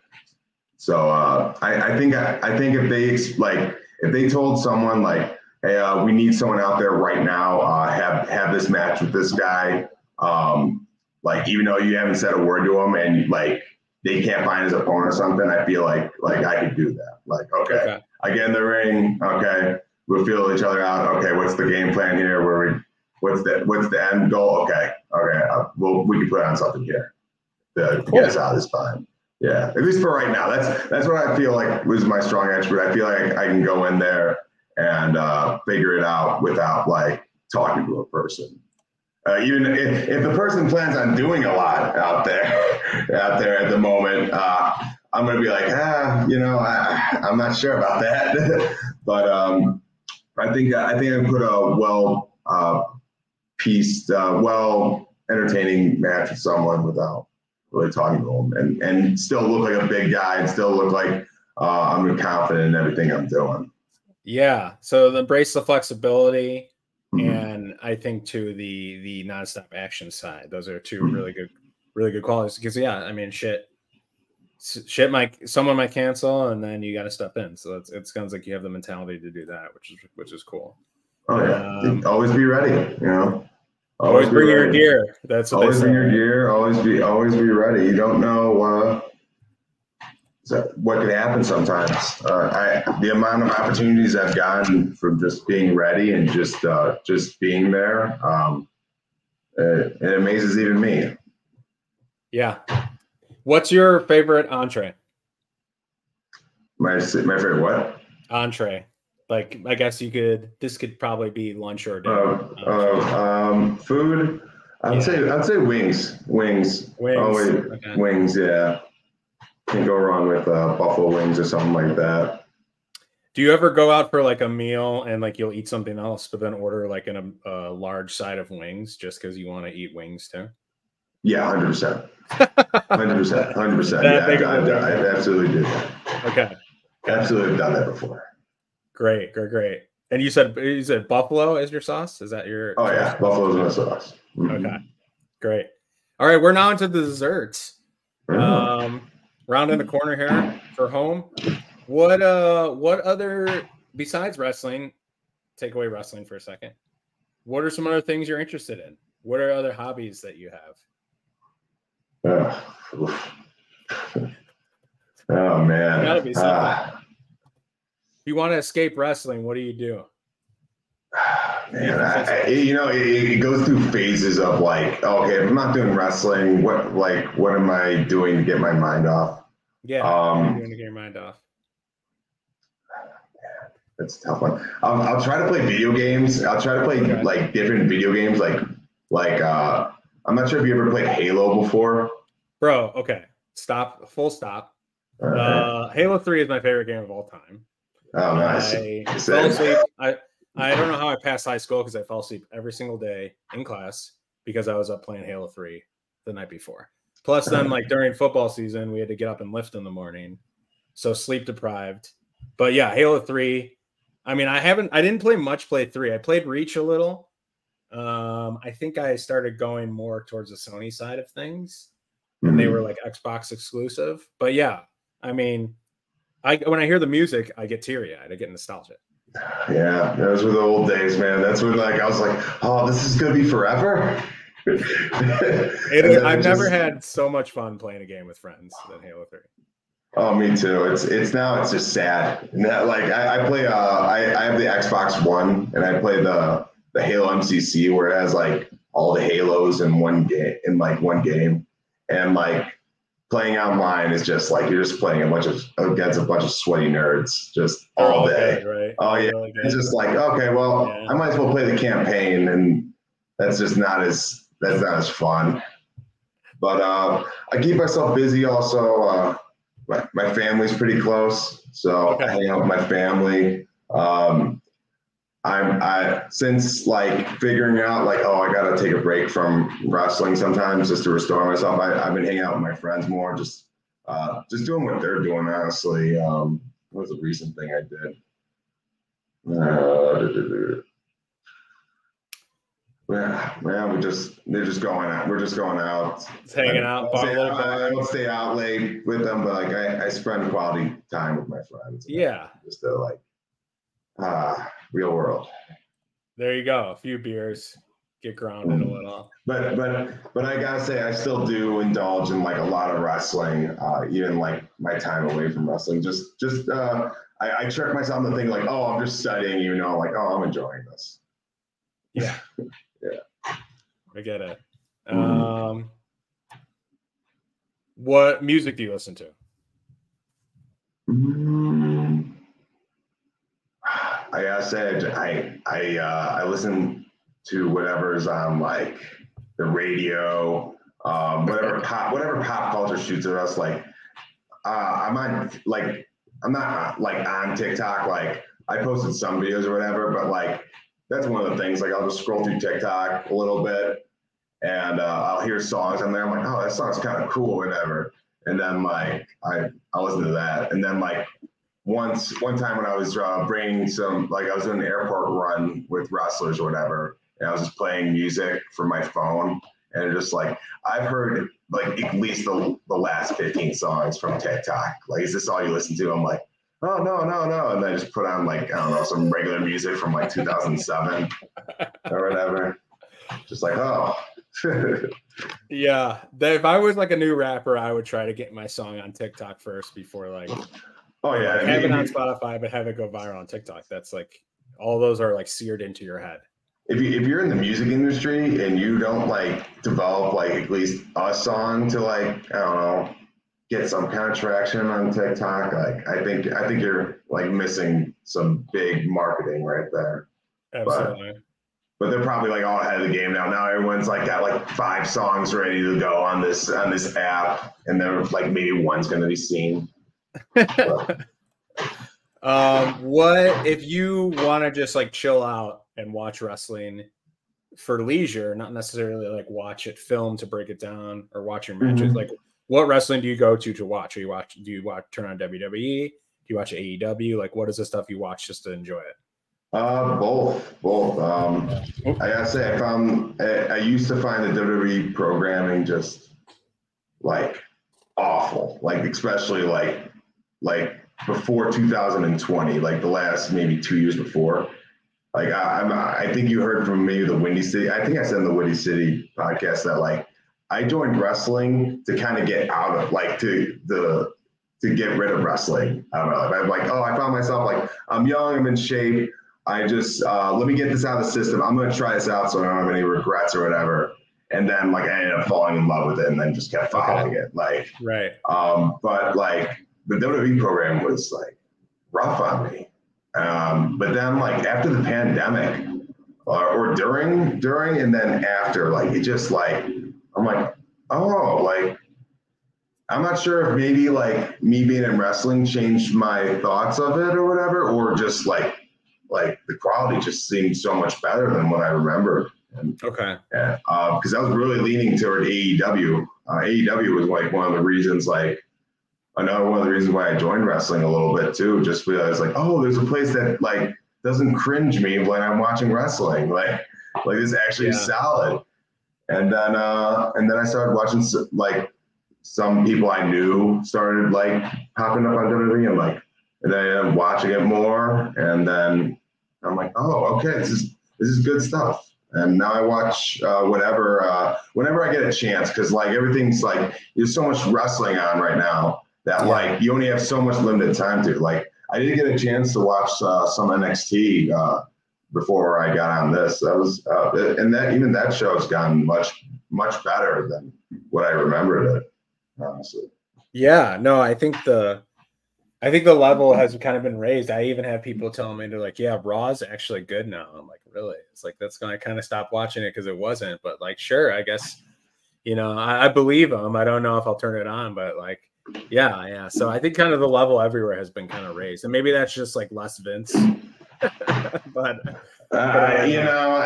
So uh, I, I think I, I think if they like, if they told someone like, hey, uh, we need someone out there right now. Uh, have have this match with this guy. Um, like even though you haven't said a word to him and like they can't find his opponent or something, I feel like like I could do that. Like okay, okay, I get in the ring. Okay, we'll feel each other out. Okay, what's the game plan here? Where we? What's the what's the end goal? Okay, okay, uh, well we can put on something here to cool. get us out of this bind. Yeah, at least for right now. That's that's what I feel like was my strong edge. But I feel like I can go in there and uh, figure it out without like talking to a person. Uh, even if, if the person plans on doing a lot out there, out there at the moment, uh, I'm going to be like, ah, you know, I, I'm not sure about that. But um, I think I think I put a well uh, pieced, uh, well entertaining match with someone without really talking to them, and, and still look like a big guy, and still look like uh, I'm confident in everything I'm doing. Yeah. So embrace the flexibility. And I think to the the nonstop action side, those are two really good, really good qualities. Because yeah, I mean, shit, shit might, someone might cancel, and then you got to step in. So that's, it sounds like you have the mentality to do that, which is which is cool. Oh yeah, um, always be ready. You know, always, always bring your gear. That's what always bring your gear. Always be always be ready. You don't know uh, what could happen sometimes. Uh, I the amount of opportunities I've gotten from just being ready and just uh, just being there. Um, it, it amazes even me. Yeah. What's your favorite entree? My my favorite what? Entree. Like, I guess you could, this could probably be lunch or dinner. Uh, uh, um, food. I'd yeah. say, I'd say wings, wings, wings, always, okay. wings. Yeah. Can't go wrong with uh, buffalo wings or something like that. Do you ever go out for like a meal and like you'll eat something else, but then order like an, a large side of wings just because you want to eat wings too? Yeah, one hundred percent. one hundred percent. one hundred percent. Yeah, I, I, I absolutely do that. Okay. Absolutely have done that before. Great, great, great. And you said you said buffalo is your sauce? Is that your? Oh yeah, buffalo is my sauce. Mm-hmm. Okay, great. All right, we're now into the desserts. Mm-hmm. Um, round in the corner here for home. What uh, what other besides wrestling? Take away wrestling for a second. What are some other things you're interested in? What are other hobbies that you have? Uh, oh man. Gotta be something. Uh, If you want to escape wrestling, what do you do? Man, I, I, you know, it, it goes through phases of like, okay, if I'm not doing wrestling, what, like, what am I doing to get my mind off? Yeah, um, what are you doing to get your mind off? Man, that's a tough one. Um, I'll try to play video games. I'll try to play okay. like different video games. Like, like uh, I'm not sure if you ever played Halo before. Bro, okay, stop, full stop. Right. Uh, Halo three is my favorite game of all time. Oh, nice. I fell asleep. I, I don't know how I passed high school because I fell asleep every single day in class because I was up playing Halo three the night before. Plus, then, like, during football season, we had to get up and lift in the morning. So sleep deprived. But, yeah, Halo three. I mean, I haven't – I didn't play much Play three. I played Reach a little. Um, I think I started going more towards the Sony side of things. Mm-hmm. And they were, like, Xbox exclusive. But, yeah, I mean – I, when I hear the music, I get teary-eyed. I get nostalgic. Yeah, those were the old days, man. That's when, like, I was like, "Oh, this is gonna be forever." it, I've just... never had so much fun playing a game with friends than Halo three. Oh, me too. It's it's now it's just sad. Now, like I, I play, uh, I, I have the Xbox One, and I play the the Halo M C C, where it has like all the Halos in one game, in like one game, and like. Playing online is just like you're just playing a bunch of against a bunch of sweaty nerds just all day. Oh, right. Oh yeah, really it's just like okay, well, yeah. I might as well play the campaign, and that's just not as that's not as fun. But uh, I keep myself busy. Also, uh, my my family's pretty close, so okay. I hang out with my family. Um, I'm I since like figuring out like oh I gotta take a break from wrestling sometimes just to restore myself. I, I've been hanging out with my friends more, just uh, just doing what they're doing. Honestly, um, what was the recent thing I did? Uh, yeah, man, we just they're just going out. We're just going out, just hanging I, out. I don't, I don't stay out late with them, but like I, I spend quality time with my friends. Yeah, just to like. Uh, real world. There you go. A few beers, get grounded a little. But but but I gotta say, I still do indulge in like a lot of wrestling, uh, even like my time away from wrestling. Just just uh, I, I trick myself to think like, oh, I'm just studying, you know, like oh, I'm enjoying this. Yeah, yeah. I get it. Mm-hmm. Um, what music do you listen to? Mm-hmm. I gotta say, I I uh, I listen to whatever's on like the radio, um, whatever pop whatever pop culture shoots at us. Like uh, I'm on like I'm not like on TikTok. Like I posted some videos or whatever, but like that's one of the things. Like I'll just scroll through TikTok a little bit, and uh, I'll hear songs on there. I'm like, oh, that song's kind of cool, or whatever. And then like I I listen to that, and then like. Once, one time when I was uh, bringing some, like I was doing an airport run with wrestlers or whatever, and I was just playing music from my phone, And just like, I've heard like at least the, the last fifteen songs from TikTok. Like, is this all you listen to? I'm like, oh, no, no, no. And then I just put on like, I don't know, some regular music from like two thousand seven or whatever. Just like, oh. Yeah. If I was like a new rapper, I would try to get my song on TikTok first before like, oh yeah, have it on Spotify, but have it go viral on TikTok. That's like, all those are like seared into your head. If, you, if you're in the music industry and you don't like develop like at least a song to like, I don't know, get some kind of traction on TikTok, like I think I think you're like missing some big marketing right there. Absolutely. But, but they're probably like all ahead of the game now. Now everyone's like got like five songs ready to go on this on this app, and they're like maybe one's going to be seen. So. Um, what if you want to just like chill out and watch wrestling for leisure, not necessarily like watch it film to break it down or watch your matches? Mm-hmm. Like, what wrestling do you go to to watch? Are you watch? Do you watch? Turn on W W E? Do you watch A E W? Like, what is the stuff you watch just to enjoy it? Uh, both, both. Um, oh. I gotta say, I found I, I used to find the W W E programming just like awful, like especially like like. before two thousand twenty, like the last maybe two years before. Like I, I'm, I think you heard from maybe the Windy City. I think I said in the Windy City podcast that like I joined wrestling to kind of get out of like to the to get rid of wrestling. I don't know. I'm like, oh, I found myself like I'm young, I'm in shape. I just uh, let me get this out of the system. I'm gonna try this out so I don't have any regrets or whatever. And then like I ended up falling in love with it and then just kept following okay. it. Like right. Um, but like. The W W E program was like rough on me. Um, but then like after the pandemic uh, or during, during, and then after, like, it just like, I'm like, oh, like, I'm not sure if maybe like me being in wrestling changed my thoughts of it or whatever, or just like, like the quality just seemed so much better than what I remembered. And, okay. Yeah, uh, cause I was really leaning toward A E W. Uh, A E W was like one of the reasons, like, another one of the reasons why I joined wrestling a little bit too, just realized like, oh, there's a place that like doesn't cringe me when I'm watching wrestling. Like, like this actually yeah. is solid. And then, uh, and then I started watching like some people I knew started like popping up on W W E and like, and then I am watching it more. And then I'm like, oh, okay, this is this is good stuff. And now I watch uh, whatever, uh, whenever I get a chance, because like everything's like there's so much wrestling on right now. That yeah. like you only have so much limited time to. Like I didn't get a chance to watch uh, some N X T uh, before I got on this. That was uh, and that even that show has gotten much much better than what I remembered it. Honestly. Yeah. No, I think the I think the level has kind of been raised. I even have people telling me they're like, "Yeah, Raw's actually good now." I'm like, "Really?" It's like that's gonna kind of stop watching it because it wasn't. But like, sure, I guess you know I, I believe them. I don't know if I'll turn it on, but like. Yeah, yeah. So I think kind of the level everywhere has been kind of raised, and maybe that's just like less Vince. but, but uh, you know,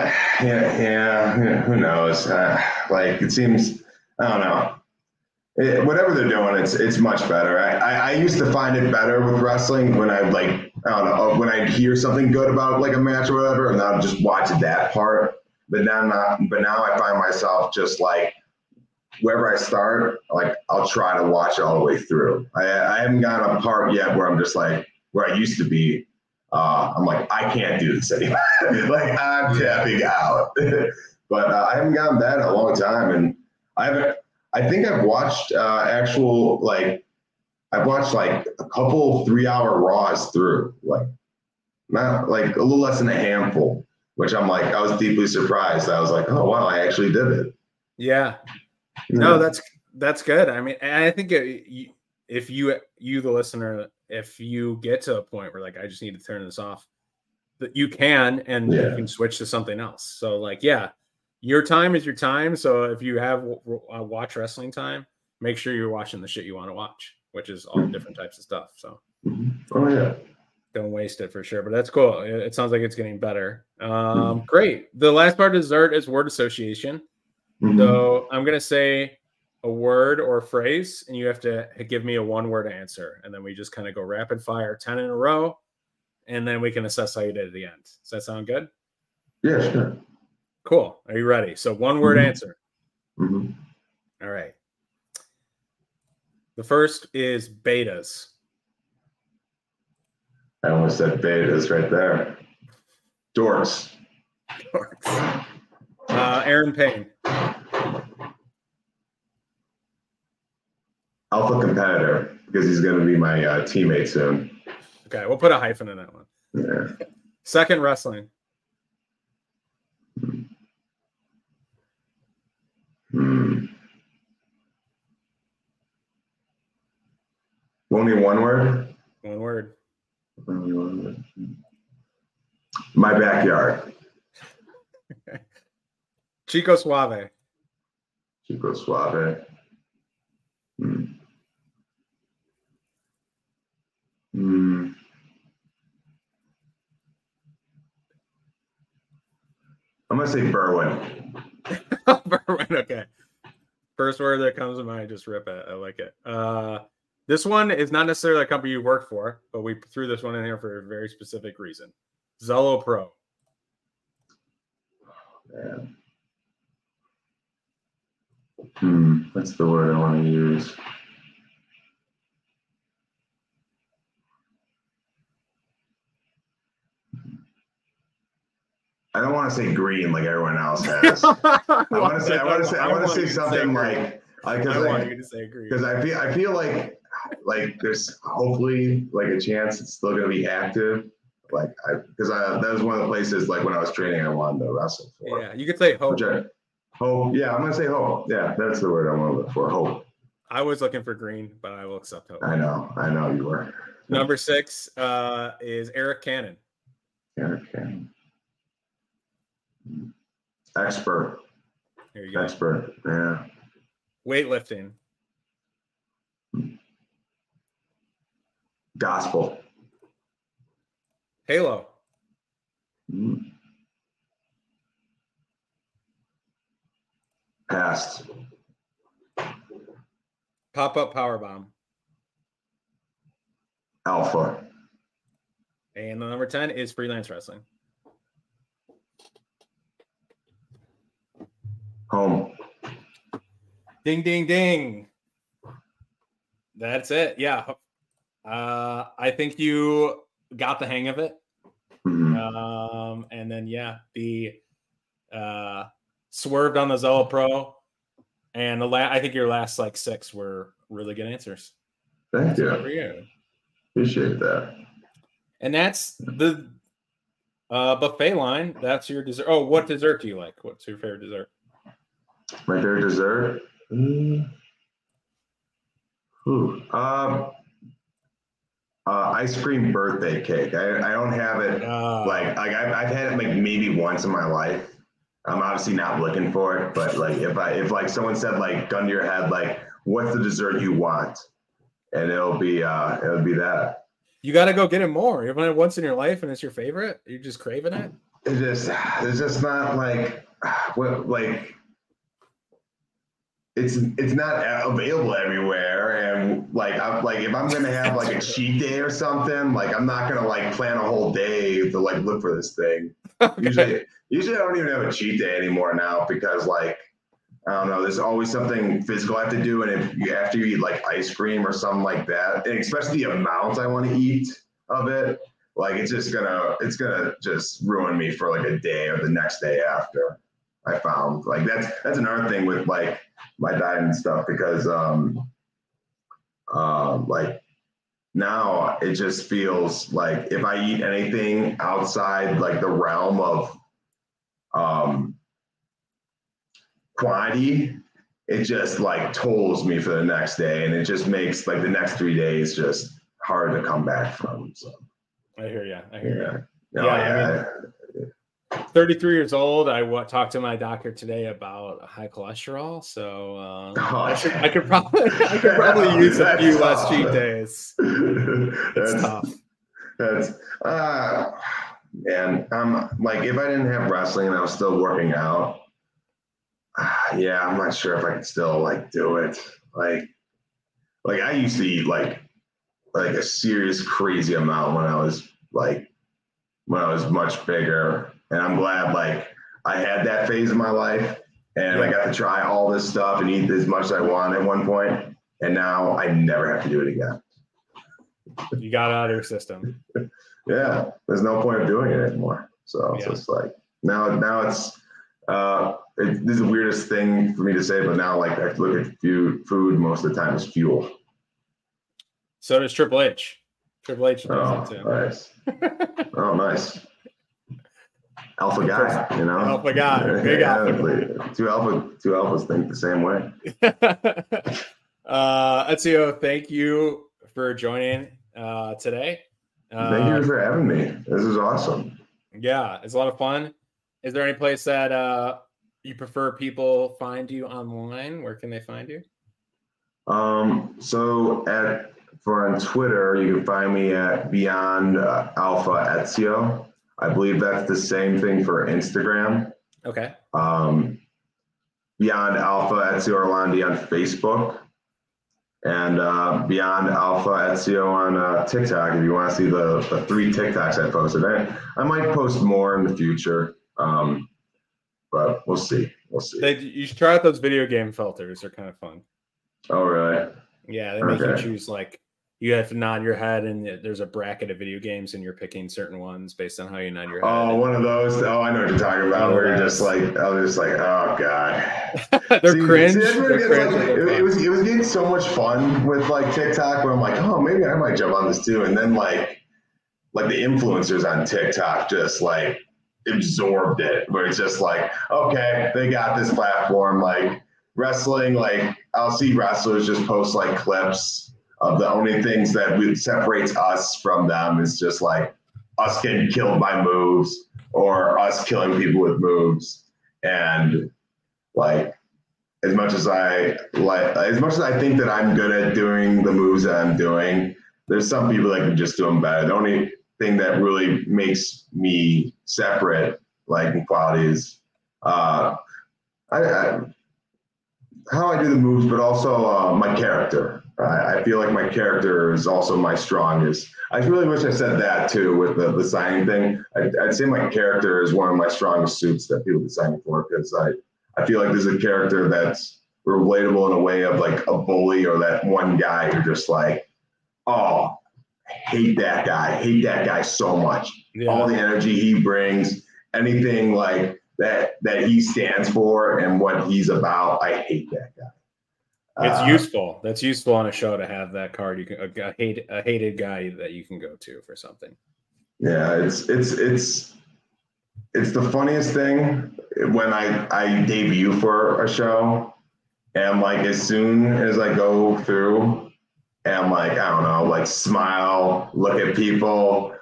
yeah, yeah. Who knows? Uh, like it seems, I don't know. It, whatever they're doing, it's it's much better. I, I I used to find it better with wrestling when I like I don't know when I hear something good about like a match or whatever, and I'll just watch that part. But now I'm not. But now I find myself just like. Wherever I start, like I'll try to watch it all the way through. I, I haven't gotten a part yet where I'm just like where I used to be. Uh, I'm like I can't do this anymore. Like I'm tapping out. But uh, I haven't gotten that in a long time, and I haven't. I think I've watched uh, actual like I've watched like a couple three-hour Raws through, like not like a little less than a handful. Which I'm like I was deeply surprised. I was like, oh wow, I actually did it. Yeah. No, that's that's good. I mean, I think it, you, if you you the listener, if you get to a point where like I just need to turn this off, that you can and yeah. you can switch to something else. So like, yeah, your time is your time. So if you have uh, watch wrestling time, make sure you're watching the shit you want to watch, which is all different types of stuff. So, oh yeah, don't waste it for sure. But that's cool. It, it sounds like it's getting better. Um, mm-hmm. Great. The last part of dessert is word association. Mm-hmm. So I'm going to say a word or a phrase, and you have to give me a one-word answer. And then we just kind of go rapid fire, ten in a row, and then we can assess how you did at the end. Does that sound good? Yeah, sure. Cool. Are you ready? So one-word mm-hmm. answer. Mm-hmm. All right. The first is betas. I almost said betas right there. Dorks. Dorks. Uh, Aaron Payne. Alpha competitor, because he's going to be my uh, teammate soon. Okay, we'll put a hyphen in that one. Yeah. Second, wrestling. Hmm. Only one word? One word. Only one word. My backyard. Okay. Chico Suave. Chico Suave. Hmm. Hmm. I'm going to say Berwyn. Berwyn, okay. First word that comes to mind, just rip it. I like it. Uh, this one is not necessarily a company you work for, but we threw this one in here for a very specific reason. Zello Pro. Oh, hmm, that's the word I want to use. I don't want to say green like everyone else has. I want to say I want to say I want to say something like because I want you to say green because I feel I feel like like there's hopefully like a chance it's still going to be active. Like I because I that was one of the places like when I was training I wanted to wrestle for. Yeah, you could say hope. I, hope. Yeah, I'm gonna say hope. Yeah, that's the word I want to look for. Hope. I was looking for green, but I will accept hope. I know, I know you were. Number six uh, is Eric Cannon. Eric Cannon. Expert. There you go. Expert. Yeah. Weightlifting. Gospel. Halo. Mm. Past. Pop up powerbomb. Alpha. And the number ten is freelance wrestling. Home. Ding, ding, ding. That's it. Yeah. Uh, I think you got the hang of it. Mm-hmm. Um, and then, yeah, the uh, swerved on the Zello Pro. And the la- I think your last, like, six were really good answers. Thank you. you. Appreciate that. And that's the uh, buffet line. That's your dessert. Oh, what dessert do you like? What's your favorite dessert? My favorite dessert? Mm. Ooh. Um, uh, ice cream birthday cake. I, I don't have it. Uh, like like I've, I've had it like maybe once in my life. I'm obviously not looking for it, but like if I if like someone said like gun to your head like what's the dessert you want, and it'll be uh it'll be that. You got to go get it more. You've had it once in your life and it's your favorite. You're just craving it. It just it's just not like what like. It's it's not available everywhere, and like I'm like if I'm gonna have like a cheat day or something, like I'm not gonna like plan a whole day to like look for this thing. Okay. Usually, usually I don't even have a cheat day anymore now because like I don't know, there's always something physical I have to do, and if you after you eat like ice cream or something like that, and especially the amount I want to eat of it, like it's just gonna it's gonna just ruin me for like a day or the next day after. I found like that's that's another thing with like my diet and stuff because um uh, like now it just feels like if I eat anything outside like the realm of um quantity, it just like tolls me for the next day, and it just makes like the next three days just hard to come back from. So I hear you. I hear yeah. you. No, yeah. I, I mean- thirty-three years old. I w- talked to my doctor today about high cholesterol, so um, oh, I, should, I could probably I could probably yeah, use a few less tough. cheat days. It's that's, tough. That's uh, man. Um, like if I didn't have wrestling and I was still working out, uh, yeah, I'm not sure if I could still like do it. Like, like I used to eat like like a serious crazy amount when I was like when I was much bigger. And I'm glad, like, I had that phase of my life And yeah. I got to try all this stuff and eat as much as I want at one point. And now I never have to do it again. You got out of your system. Yeah. There's no point of doing it anymore. So, yeah. so it's like now, now it's, uh, it, this is the weirdest thing for me to say, but now like I have to look at food, food most of the time is fuel. So does Triple H. Triple H does oh, it too. Nice. oh, nice. Alpha guy, you know? Alpha guy. Big yeah, alpha. Two alpha, two alphas think the same way. uh, Ezio, thank you for joining uh, today. Uh, thank you for having me. This is awesome. Yeah, it's a lot of fun. Is there any place that uh, you prefer people find you online? Where can they find you? Um. So at for on Twitter, you can find me at Beyond uh, Alpha Ezio. I believe that's the same thing for Instagram. Okay. Um, Beyond Alpha Ezio Orlandi on Facebook, and uh, Beyond Alpha Ezio on uh, TikTok. If you want to see the, the three TikToks I posted, I, I might post more in the future, um, but we'll see. We'll see. They, you should try out those video game filters. They're kind of fun. Oh, really? Yeah, they make okay. you choose like. You have to nod your head, and there's a bracket of video games, and you're picking certain ones based on how you nod your head. Oh, one of those. Oh, I know what you're talking about. Where you're just like, I was just like, oh god, they're see, cringe. See, they're it, cringe like, it, it was it was getting so much fun with like TikTok, where I'm like, oh, maybe I might jump on this too. And then like, like the influencers on TikTok just like absorbed it, where it's just like, okay, they got this platform, like wrestling. Like I'll see wrestlers just post like clips. Of the only things that we, separates us from them is just like us getting killed by moves or us killing people with moves. And like, as much as I like, as much as I think that I'm good at doing the moves that I'm doing, there's some people that can just do them better. The only thing that really makes me separate, like in qualities, uh, I, I, how I do the moves, but also uh, my character. I feel like my character is also my strongest. I really wish I said that too with the, the signing thing. I'd, I'd say my character is one of my strongest suits that people are signing for, because I, I feel like there's a character that's relatable in a way of like a bully or that one guy who's just like, oh, I hate that guy. I hate that guy so much. Yeah. All the energy he brings, anything like that, that he stands for and what he's about. I hate that guy. It's useful. That's useful on a show to have that card. You can a, a, hate, a hated guy that you can go to for something. Yeah, it's it's it's it's the funniest thing when I I debut for a show, and like as soon as I go through, and like I don't know, like smile, look at people,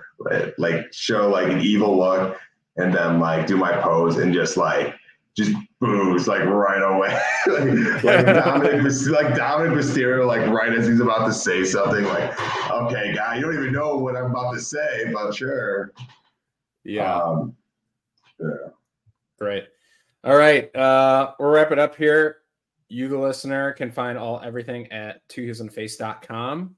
like show like an evil look, and then like do my pose and just like. Just boos like right away, like, like Dominic, like Dominic Mysterio, like right as he's about to say something, like, okay, guy, you don't even know what I'm about to say, but sure. Yeah. Um, yeah. Great. All right. Uh, we'll wrap it up here. You, the listener, can find all everything at two heels and face dot com.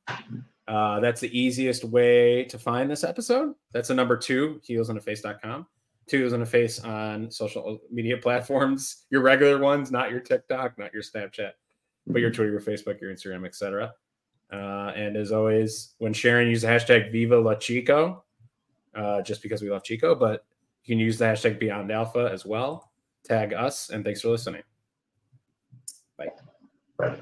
Uh, that's the easiest way to find this episode. That's the number two, heels and a face dot com. Two is in a face on social media platforms, your regular ones, not your TikTok, not your Snapchat, but your Twitter, your Facebook, your Instagram, et cetera. Uh, and as always, when sharing, use the hashtag Viva La Chico, uh, just because we love Chico, but you can use the hashtag Beyond Alpha as well. Tag us, and thanks for listening. Bye. Bye.